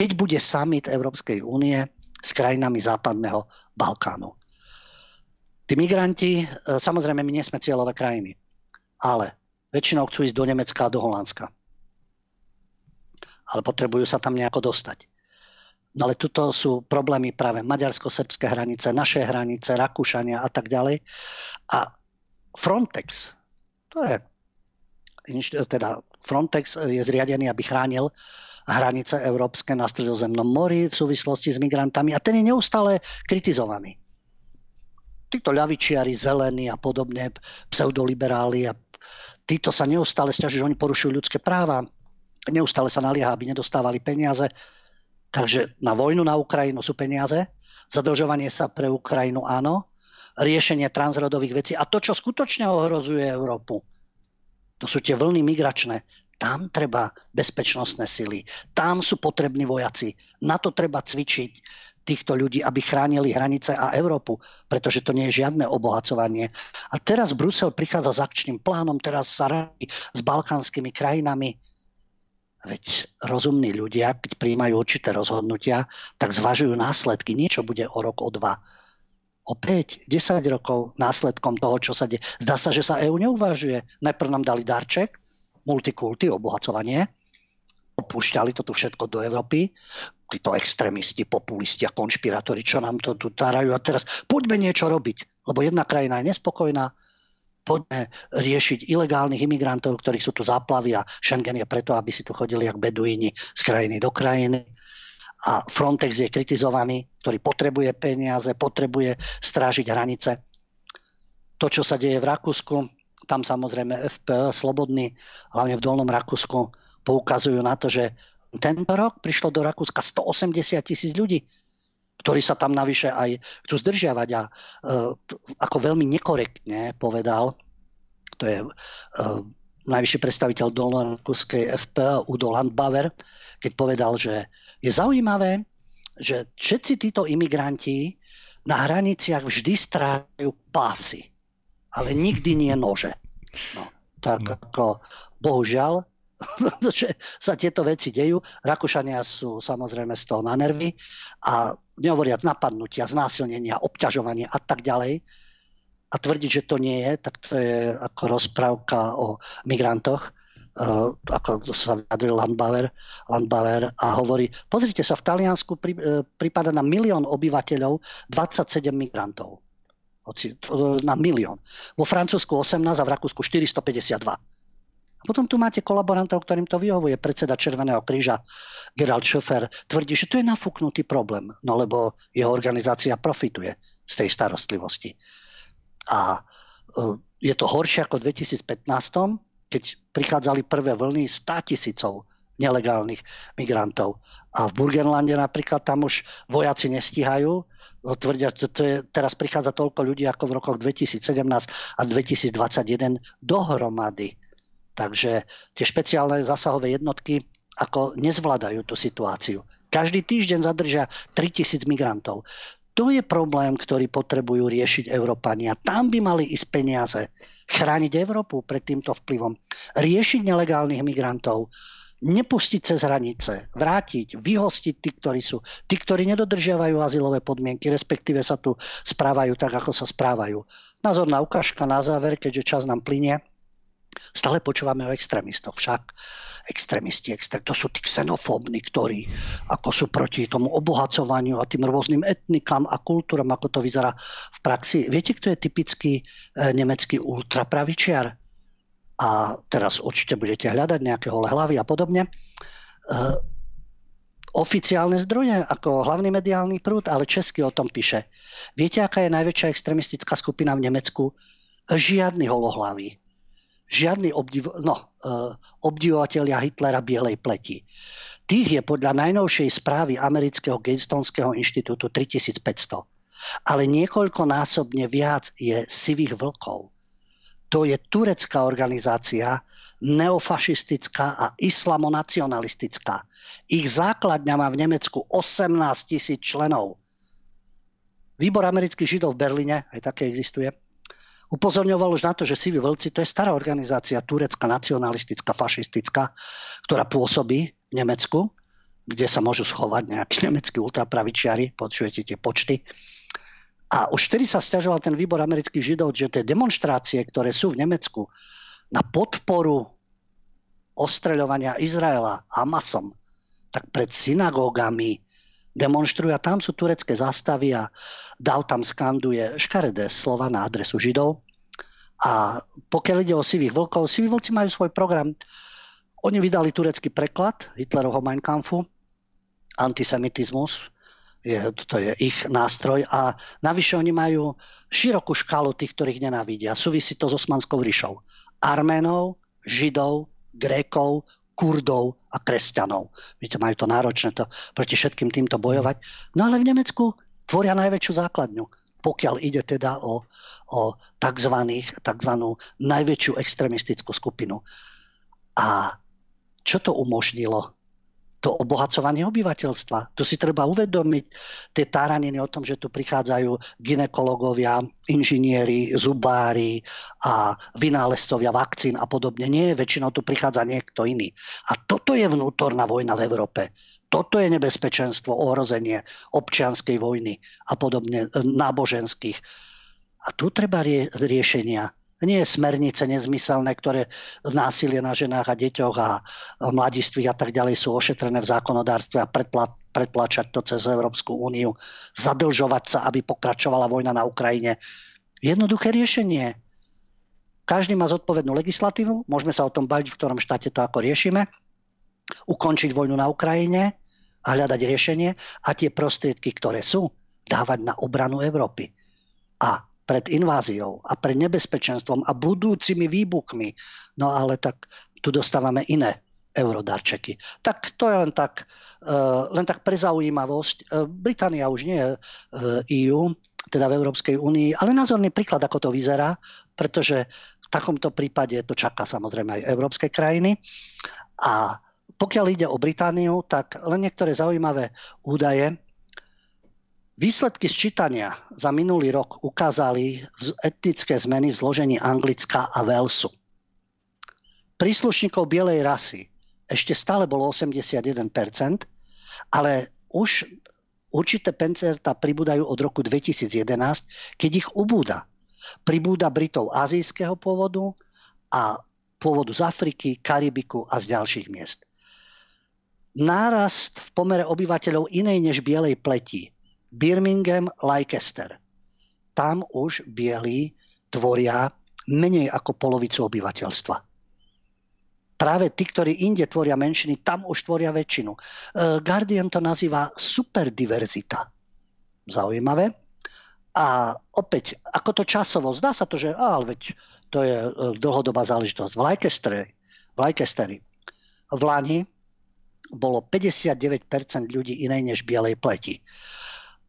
keď bude summit Európskej únie s krajinami západného Balkánu. Tí migranti, samozrejme, my nie sme cieľové krajiny, ale väčšinou chcú ísť do Nemecka a do Holandska. Ale potrebujú sa tam nejako dostať. No ale tuto sú problémy práve maďarsko-srbské hranice, naše hranice, Rakúšania a tak ďalej. A Frontex, Frontex je zriadený, aby chránil hranice európske na Stredozemnom mori v súvislosti s migrantami a ten je neustále kritizovaný. Títo ľavičiari, zelení a podobne, pseudoliberáli a títo sa neustále sťažujú, že oni porušujú ľudské práva, neustále sa nalieha, aby nedostávali peniaze. Takže na vojnu na Ukrajinu sú peniaze, zadlžovanie sa pre Ukrajinu áno, riešenie transrodových vecí a to, čo skutočne ohrozuje Európu, to sú tie vlny migračné. Tam treba bezpečnostné sily, tam sú potrební vojaci, na to treba cvičiť týchto ľudí, aby chránili hranice a Európu, pretože to nie je žiadne obohacovanie. A teraz Brusel prichádza s akčným plánom, teraz sa radí s balkánskymi krajinami. Veď rozumní ľudia, keď prijímajú určité rozhodnutia, tak zvažujú následky. Niečo bude o rok, o dva. O 5, 10 rokov následkom toho, čo sa deje. Zdá sa, že sa EÚ neuvažuje. Najprv nám dali darček, multikulty, obohacovanie. Opúšťali to tu všetko do Európy. Títo extrémisti, populisti a konšpirátori, čo nám to tu tárajú. A teraz poďme niečo robiť, lebo jedna krajina je nespokojná. Poďme riešiť ilegálnych imigrantov, ktorých sú tu záplavy a Schengen je preto, aby si tu chodili jak beduíni z krajiny do krajiny. A Frontex je kritizovaný, ktorý potrebuje peniaze, potrebuje strážiť hranice. To, čo sa deje v Rakúsku, tam samozrejme FPÖ slobodní, hlavne v Dolnom Rakúsku, poukazujú na to, že tento rok prišlo do Rakúska 180 000 ľudí, ktorí sa tam navyše aj chcú zdržiavať. A ako veľmi nekorektne povedal, to je najvyšší predstaviteľ dolnorakúskej FPÖ Udo Landbauer, keď povedal, že je zaujímavé, že všetci títo imigranti na hraniciach vždy strážajú pásy, ale nikdy nie nože. No, tak ako bohužiaľ, že sa tieto veci dejú. Rakúšania sú samozrejme z toho na nervy a nehovoriac napadnutia, znásilnenia, obťažovania a tak ďalej. A tvrdiť, že to nie je, tak to je ako rozprávka o migrantoch, ako sa vyjadril Landbauer a hovorí, pozrite sa, v Taliansku pripada na 1 000 000 obyvateľov 27 migrantov. Na 1 000 000. Vo Francúzsku 18 a v Rakúsku 452. A potom tu máte kolaborantov, ktorým to vyhovuje. Predseda Červeného kríža Gerald Schöffer tvrdí, že to je nafúknutý problém, no lebo jeho organizácia profituje z tej starostlivosti. A je to horšie ako v 2015, keď prichádzali prvé vlny 100 000 nelegálnych migrantov. A v Burgenlande napríklad tam už vojaci nestíhajú. Tvrdia, teraz prichádza toľko ľudí ako v rokoch 2017 a 2021 dohromady. Takže tie špeciálne zásahové jednotky ako nezvládajú tú situáciu. Každý týždeň zadržia 3000 migrantov. To je problém, ktorý potrebujú riešiť Európania. Tam by mali ísť peniaze. Chrániť Európu pred týmto vplyvom. Riešiť nelegálnych migrantov. Nepustiť cez hranice. Vrátiť, vyhostiť tí, ktorí nedodržiavajú azylové podmienky, respektíve sa tu správajú tak, ako sa správajú. Názorná ukážka na záver, keďže čas nám plynie. Stále počúvame o extrémistoch, však to sú tí xenofóbni, ktorí ako sú proti tomu obohacovaniu a tým rôznym etnikám a kultúram, ako to vyzerá v praxi. Viete, kto je typický nemecký ultrapravičiar? A teraz určite budete hľadať nejaké holé hlavy a podobne. Oficiálne zdroje, ako hlavný mediálny prúd, ale česky o tom píše. Viete, aká je najväčšia extrémistická skupina v Nemecku? Žiadny holohlavý. Žiadni obdivovatelia Hitlera bielej pleti. Tých je podľa najnovšej správy amerického Geistonského inštitútu 3500. Ale niekoľkonásobne viac je sivých vlkov. To je turecká organizácia, neofašistická a islamonacionalistická. Ich základňa má v Nemecku 18 000 členov. Výbor amerických židov v Berlíne, aj také existuje, upozorňoval už na to, že Siví vlci, to je stará organizácia turecká, nacionalistická, fašistická, ktorá pôsobí v Nemecku, kde sa môžu schovať nejakí nemeckí ultrapravičiari, počujete tie počty. A už vtedy sa sťažoval ten výbor amerických židov, že tie demonštrácie, ktoré sú v Nemecku na podporu ostreľovania Izraela Hamasom, tak pred synagógami demonštrujú a tam sú turecké zástavy a Dav tam skanduje škaredé slova na adresu židov. A pokiaľ ide o sivých vlkov, siví vlci majú svoj program. Oni vydali turecký preklad Hitlerovho Mein Kampfu. Antisemitizmus, to je ich nástroj. A navyše oni majú širokú škálu tých, ktorých nenávidia. Súvisí to s Osmanskou ríšou. Arménov, Židov, Grékov, Kurdov a kresťanov. Víte, majú to náročné to, proti všetkým týmto bojovať. No ale v Nemecku tvoria najväčšiu základňu, pokiaľ ide teda o tzv. Najväčšiu extremistickú skupinu. A čo to umožnilo? to obohacovanie obyvateľstva. Tu si treba uvedomiť tie taraniny o tom, že tu prichádzajú gynekológovia, inžinieri, zubári a vynálezcovia vakcín a podobne. Nie, väčšinou tu prichádza niekto iný. A toto je vnútorná vojna v Európe. Toto je nebezpečenstvo, ohrozenie občianskej vojny a podobne, náboženských. A tu treba riešenia. Nie smernice nezmyselné, ktoré násilie na ženách a deťoch a mladistvých a tak ďalej sú ošetrené v zákonodárstve a pretlačať to cez Európsku úniu, zadlžovať sa, aby pokračovala vojna na Ukrajine. Jednoduché riešenie. Každý má zodpovednú legislatívu, môžeme sa o tom baviť, v ktorom štáte to ako riešime. Ukončiť vojnu na Ukrajine a hľadať riešenie a tie prostriedky, ktoré sú, dávať na obranu Európy. A pred inváziou a pred nebezpečenstvom a budúcimi výbuchmi. No ale tak tu dostávame iné eurodarčeky. Tak to je len tak pre zaujímavosť. Británia už nie je v EU, teda v Európskej únii, ale názorný príklad, ako to vyzerá, pretože v takomto prípade to čaká samozrejme aj európske krajiny. A pokiaľ ide o Britániu, tak len niektoré zaujímavé údaje. Výsledky sčítania za minulý rok ukázali etnické zmeny v zložení Anglicka a Walesu. Príslušníkov bielej rasy ešte stále bolo 81%, ale už určité percentá pribúdajú od roku 2011, keď ich ubúda. Pribúda Britov azijského pôvodu a pôvodu z Afriky, Karibiku a z ďalších miest. Nárast v pomere obyvateľov inej než bielej pleti. Birmingham, Leicester. Tam už bieli tvoria menej ako polovicu obyvateľstva. Práve tí, ktorí inde tvoria menšiny, tam už tvoria väčšinu. Guardian to nazýva superdiverzita. Zaujímavé. A opäť, ako to časovo, zdá sa to, že veď to je dlhodobá záležitosť. V Leicesteri v Lani bolo 59% ľudí inej než bielej pleti.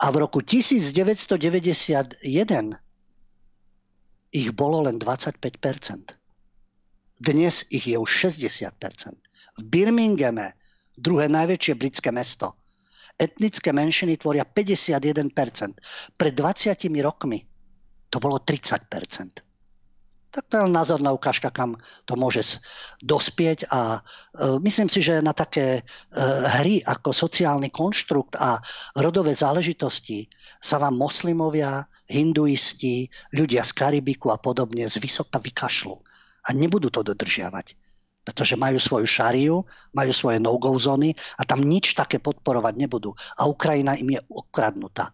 A v roku 1991 ich bolo len 25%. Dnes ich je už 60%. V Birminghame, druhé najväčšie britské mesto, etnické menšiny tvoria 51%. Pred 20 rokmi to bolo 30%. Tak to je názorná ukážka, kam to môže dospieť a myslím si, že na také hry ako sociálny konštrukt a rodové záležitosti sa vám moslimovia, hinduisti, ľudia z Karibiku a podobne zvysoka vykašľú a nebudú to dodržiavať, pretože majú svoju šariu, majú svoje no-go zóny a tam nič také podporovať nebudú a Ukrajina im je okradnutá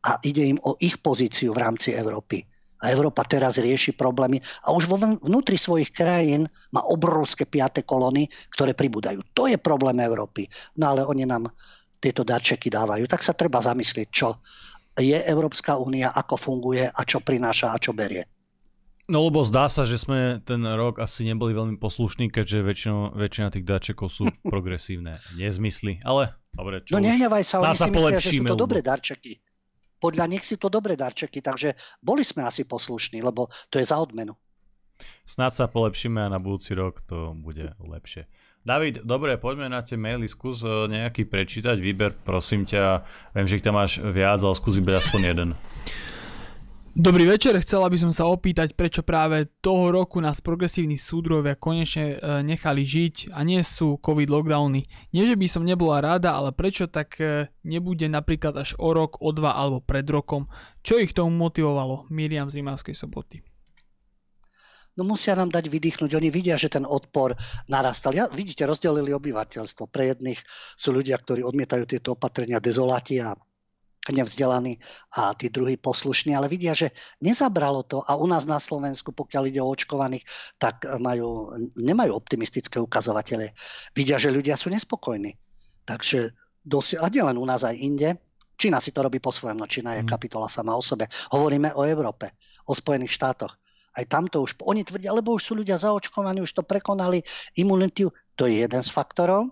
a ide im o ich pozíciu v rámci Európy. A Európa teraz rieši problémy a už vo vnútri svojich krajín má obrovské piate kolóny, ktoré pribúdajú. To je problém Európy. No ale oni nám tieto darčeky dávajú. Tak sa treba zamyslieť, čo je Európska únia, ako funguje a čo prináša a čo berie. No lebo zdá sa, že sme ten rok asi neboli veľmi poslušní, keďže väčšina tých darčekov sú progresívne nezmysly. Ale dobre, čo no nehnevaj sa, oni si myslia, že sú to dobré darčeky. Podľa nich si to dobré darčeky, takže boli sme asi poslušní, lebo to je za odmenu. Snad sa polepšíme a na budúci rok to bude lepšie. David, dobre, poďme na tie maily, skús nejaký prečítať, vyber, prosím ťa, viem, že ich tam máš viac, ale skús vyberať aspoň jeden. Dobrý večer, chcela by som sa opýtať, prečo práve toho roku nás progresívni súdrovia konečne nechali žiť a nie sú covid lockdowny. Nie, že by som nebola rada, ale prečo tak nebude napríklad až o rok, o dva alebo pred rokom. Čo ich tomu motivovalo? Miriam z Rimavskej Soboty. No musia nám dať vydýchnuť. Oni vidia, že ten odpor narastal. Vidíte, rozdelili obyvateľstvo. Pre jedných sú ľudia, ktorí odmietajú tieto opatrenia, dezoláti a nevzdelaní a tí druhí poslušní, ale vidia, že nezabralo to a u nás na Slovensku, pokiaľ ide o očkovaných, tak nemajú optimistické ukazovatele. Vidia, že ľudia sú nespokojní. Takže a nielen u nás aj inde. Čína si to robí po svojom, no Čína je kapitola sama o sebe. Hovoríme o Európe, o Spojených štátoch. Aj tamto už, oni tvrdia, lebo už sú ľudia zaočkovaní, už to prekonali, imunitu, to je jeden z faktorov.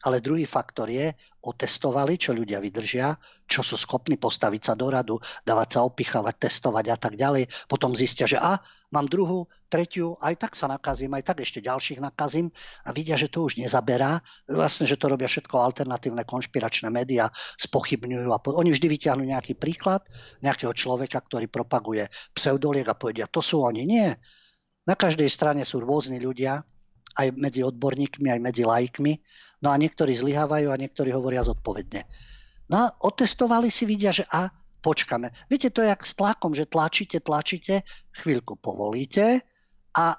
Ale druhý faktor je, otestovali, čo ľudia vydržia, čo sú schopní postaviť sa do radu, dávať sa opichávať, testovať a tak ďalej. Potom zistia, že mám druhú, tretiu, aj tak sa nakazím, aj tak ešte ďalších nakazím a vidia, že to už nezaberá. Vlastne, že to robia všetko alternatívne konšpiračné médiá, spochybňujú. Oni vždy vyťahnú nejaký príklad nejakého človeka, ktorý propaguje pseudoliek a povedia, to sú oni. Nie. Na každej strane sú rôzni ľudia, aj medzi odborníkmi, aj medzi laikmi. No a niektorí zlyhávajú a niektorí hovoria zodpovedne. No a otestovali si, vidia, že počkame. Viete, to je jak s tlakom, že tlačíte, chvíľku povolíte a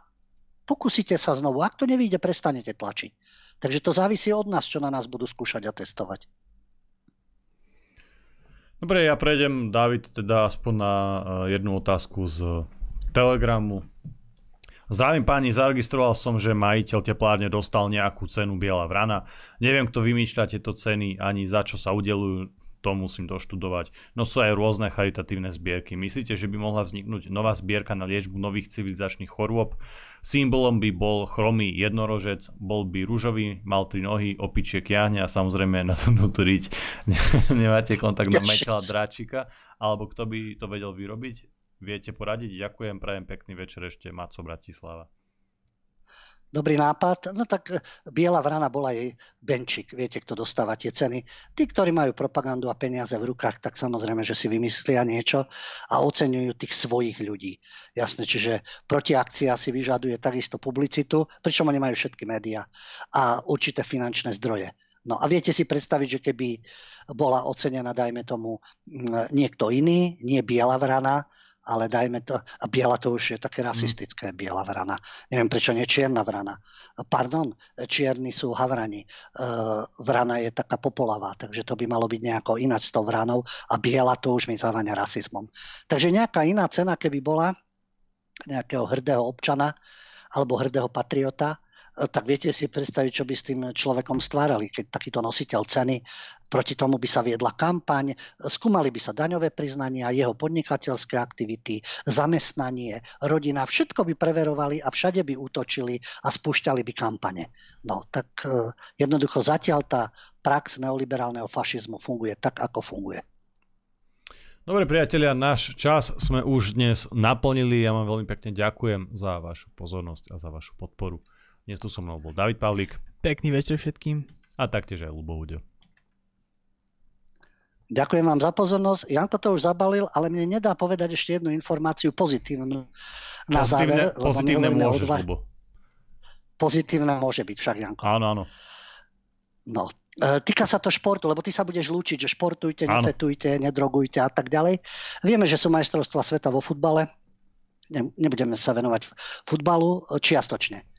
pokúsite sa znovu. Ak to nevyjde, prestanete tlačiť. Takže to závisí od nás, čo na nás budú skúšať a testovať. Dobre, ja prejdem, David, teda aspoň na jednu otázku z Telegramu. Zdravím páni, zaregistroval som, že majiteľ teplárne dostal nejakú cenu biela vrana. Neviem, kto vymýšľa tieto ceny, ani za čo sa udeľujú, to musím doštudovať. No sú aj rôzne charitatívne zbierky. Myslíte, že by mohla vzniknúť nová zbierka na liečbu nových civilizačných chorôb? Symbolom by bol chromý jednorožec, bol by ružový, mal tri nohy, opičie kiahne a samozrejme na to nuturiť. Nemáte kontakt na majiteľa Dráčika? Alebo kto by to vedel vyrobiť? Viete poradiť? Ďakujem, prajem pekný večer ešte, Maco Bratislava. Dobrý nápad. No tak biela vrana bola jej benčík. Viete, kto dostáva tie ceny. Tí, ktorí majú propagandu a peniaze v rukách, tak samozrejme, že si vymyslia niečo a oceňujú tých svojich ľudí. Jasne, čiže protiakcia si vyžaduje takisto publicitu, pričom oni majú všetky médiá a určité finančné zdroje. No a viete si predstaviť, že keby bola ocenená, dajme tomu, niekto iný, nie biela vrana, ale dajme to, a biela to už je také rasistické, biela vrana. Neviem, prečo nie čierna vrana. Pardon, čierni sú havrani. Vrana je taká popolavá, takže to by malo byť nejako ináč s tou vranou a biela to už mi závania rasizmom. Takže nejaká iná cena, keby bola nejakého hrdého občana alebo hrdého patriota, tak viete si predstaviť, čo by s tým človekom stvárali, keď takýto nositeľ ceny. Proti tomu by sa viedla kampaň, skúmali by sa daňové priznania, jeho podnikateľské aktivity, zamestnanie, rodina, všetko by preverovali a všade by útočili a spúšťali by kampane. No tak jednoducho zatiaľ tá prax neoliberálneho fašizmu funguje tak, ako funguje. Dobre priatelia, náš čas sme už dnes naplnili. Ja vám veľmi pekne ďakujem za vašu pozornosť a za vašu podporu. Dnes tu so mnou bol David Pavlík. Pekný večer všetkým. A taktiež aj Ľubo Huďo. Ďakujem vám za pozornosť. Janko to už zabalil, ale mne nedá povedať ešte jednu informáciu pozitívnu na záver. Pozitívne môžeš, Ľubo. Pozitívne môže byť však, Janko. Áno, áno. No, týka sa to športu, lebo ty sa budeš lúčiť, že športujte, nefetujte, nedrogujte a tak ďalej. Vieme, že sú majstrovstvá sveta vo futbale. Nebudeme sa venovať futbalu čiastočne.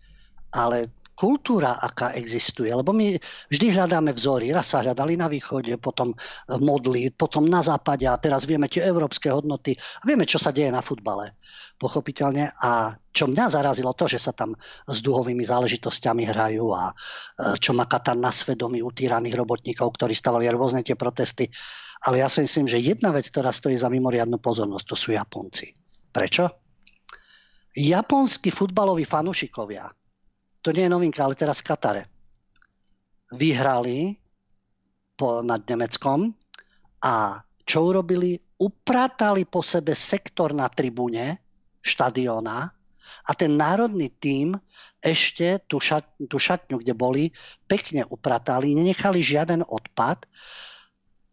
Ale kultúra, aká existuje, lebo my vždy hľadáme vzory. Raz sa hľadali na východe, potom modli, potom na západe a teraz vieme tie európske hodnoty. A vieme, čo sa deje na futbale, pochopiteľne. A čo mňa zarazilo, to, že sa tam s duhovými záležitosťami hrajú a čo má Katar na svedomí utíraných robotníkov, ktorí stavali rôzne tie protesty. Ale ja si myslím, že jedna vec, ktorá stojí za mimoriadnu pozornosť, to sú Japonci. Prečo? Japonskí futbaloví fanúšikovia, to nie je novinka, ale teraz v Katare, vyhrali nad Nemeckom a čo urobili? Upratali po sebe sektor na tribúne štadióna a ten národný tím ešte tú šatňu, kde boli, pekne upratali, nenechali žiaden odpad.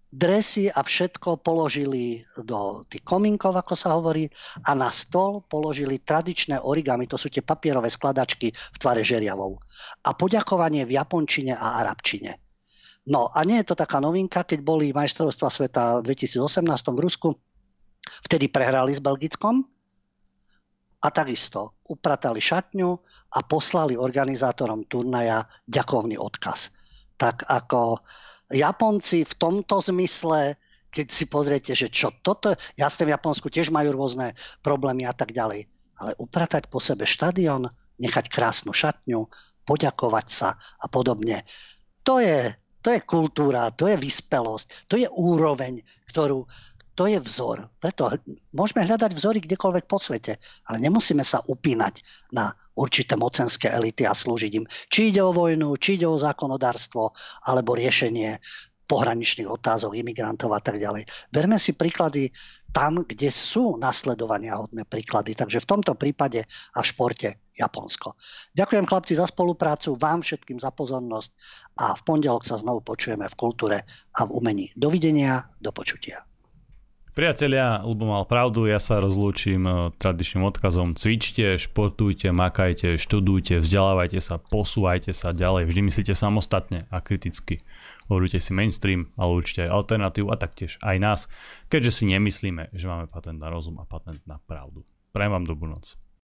Dresy a všetko položili do tých komínkov, ako sa hovorí, a na stôl položili tradičné origami, to sú tie papierové skladačky v tvare žeriavov. A poďakovanie v japončine a arabčine. No a nie je to taká novinka, keď boli majstrovstvá sveta v 2018 v Rusku, vtedy prehrali s Belgickom a takisto upratali šatňu a poslali organizátorom turnaja ďakovný odkaz. Tak ako Japonci v tomto zmysle, keď si pozriete, že čo toto, jasne v Japonsku tiež majú rôzne problémy a tak ďalej, ale upratať po sebe štadión, nechať krásnu šatňu, poďakovať sa a podobne. To je kultúra, to je vyspelosť, to je úroveň, ktorú To je vzor. Preto môžeme hľadať vzory kdekoľvek po svete, ale nemusíme sa upínať na určité mocenské elity a slúžiť im. Či ide o vojnu, či ide o zákonodárstvo, alebo riešenie pohraničných otázok, imigrantov a tak ďalej. Berme si príklady tam, kde sú nasledovania hodné príklady. Takže v tomto prípade a športe Japonsko. Ďakujem chlapci za spoluprácu, vám všetkým za pozornosť a v pondelok sa znovu počujeme v kultúre a v umení. Dovidenia, do počutia. Priatelia, Ľubo mal pravdu, ja sa rozlúčim tradičným odkazom. Cvičte, športujte, makajte, študujte, vzdelávajte sa, posúvajte sa ďalej. Vždy myslíte samostatne a kriticky. Hovorujte si mainstream, ale určite aj alternatívu a taktiež aj nás, keďže si nemyslíme, že máme patent na rozum a patent na pravdu. Prajem vám dobrú noc.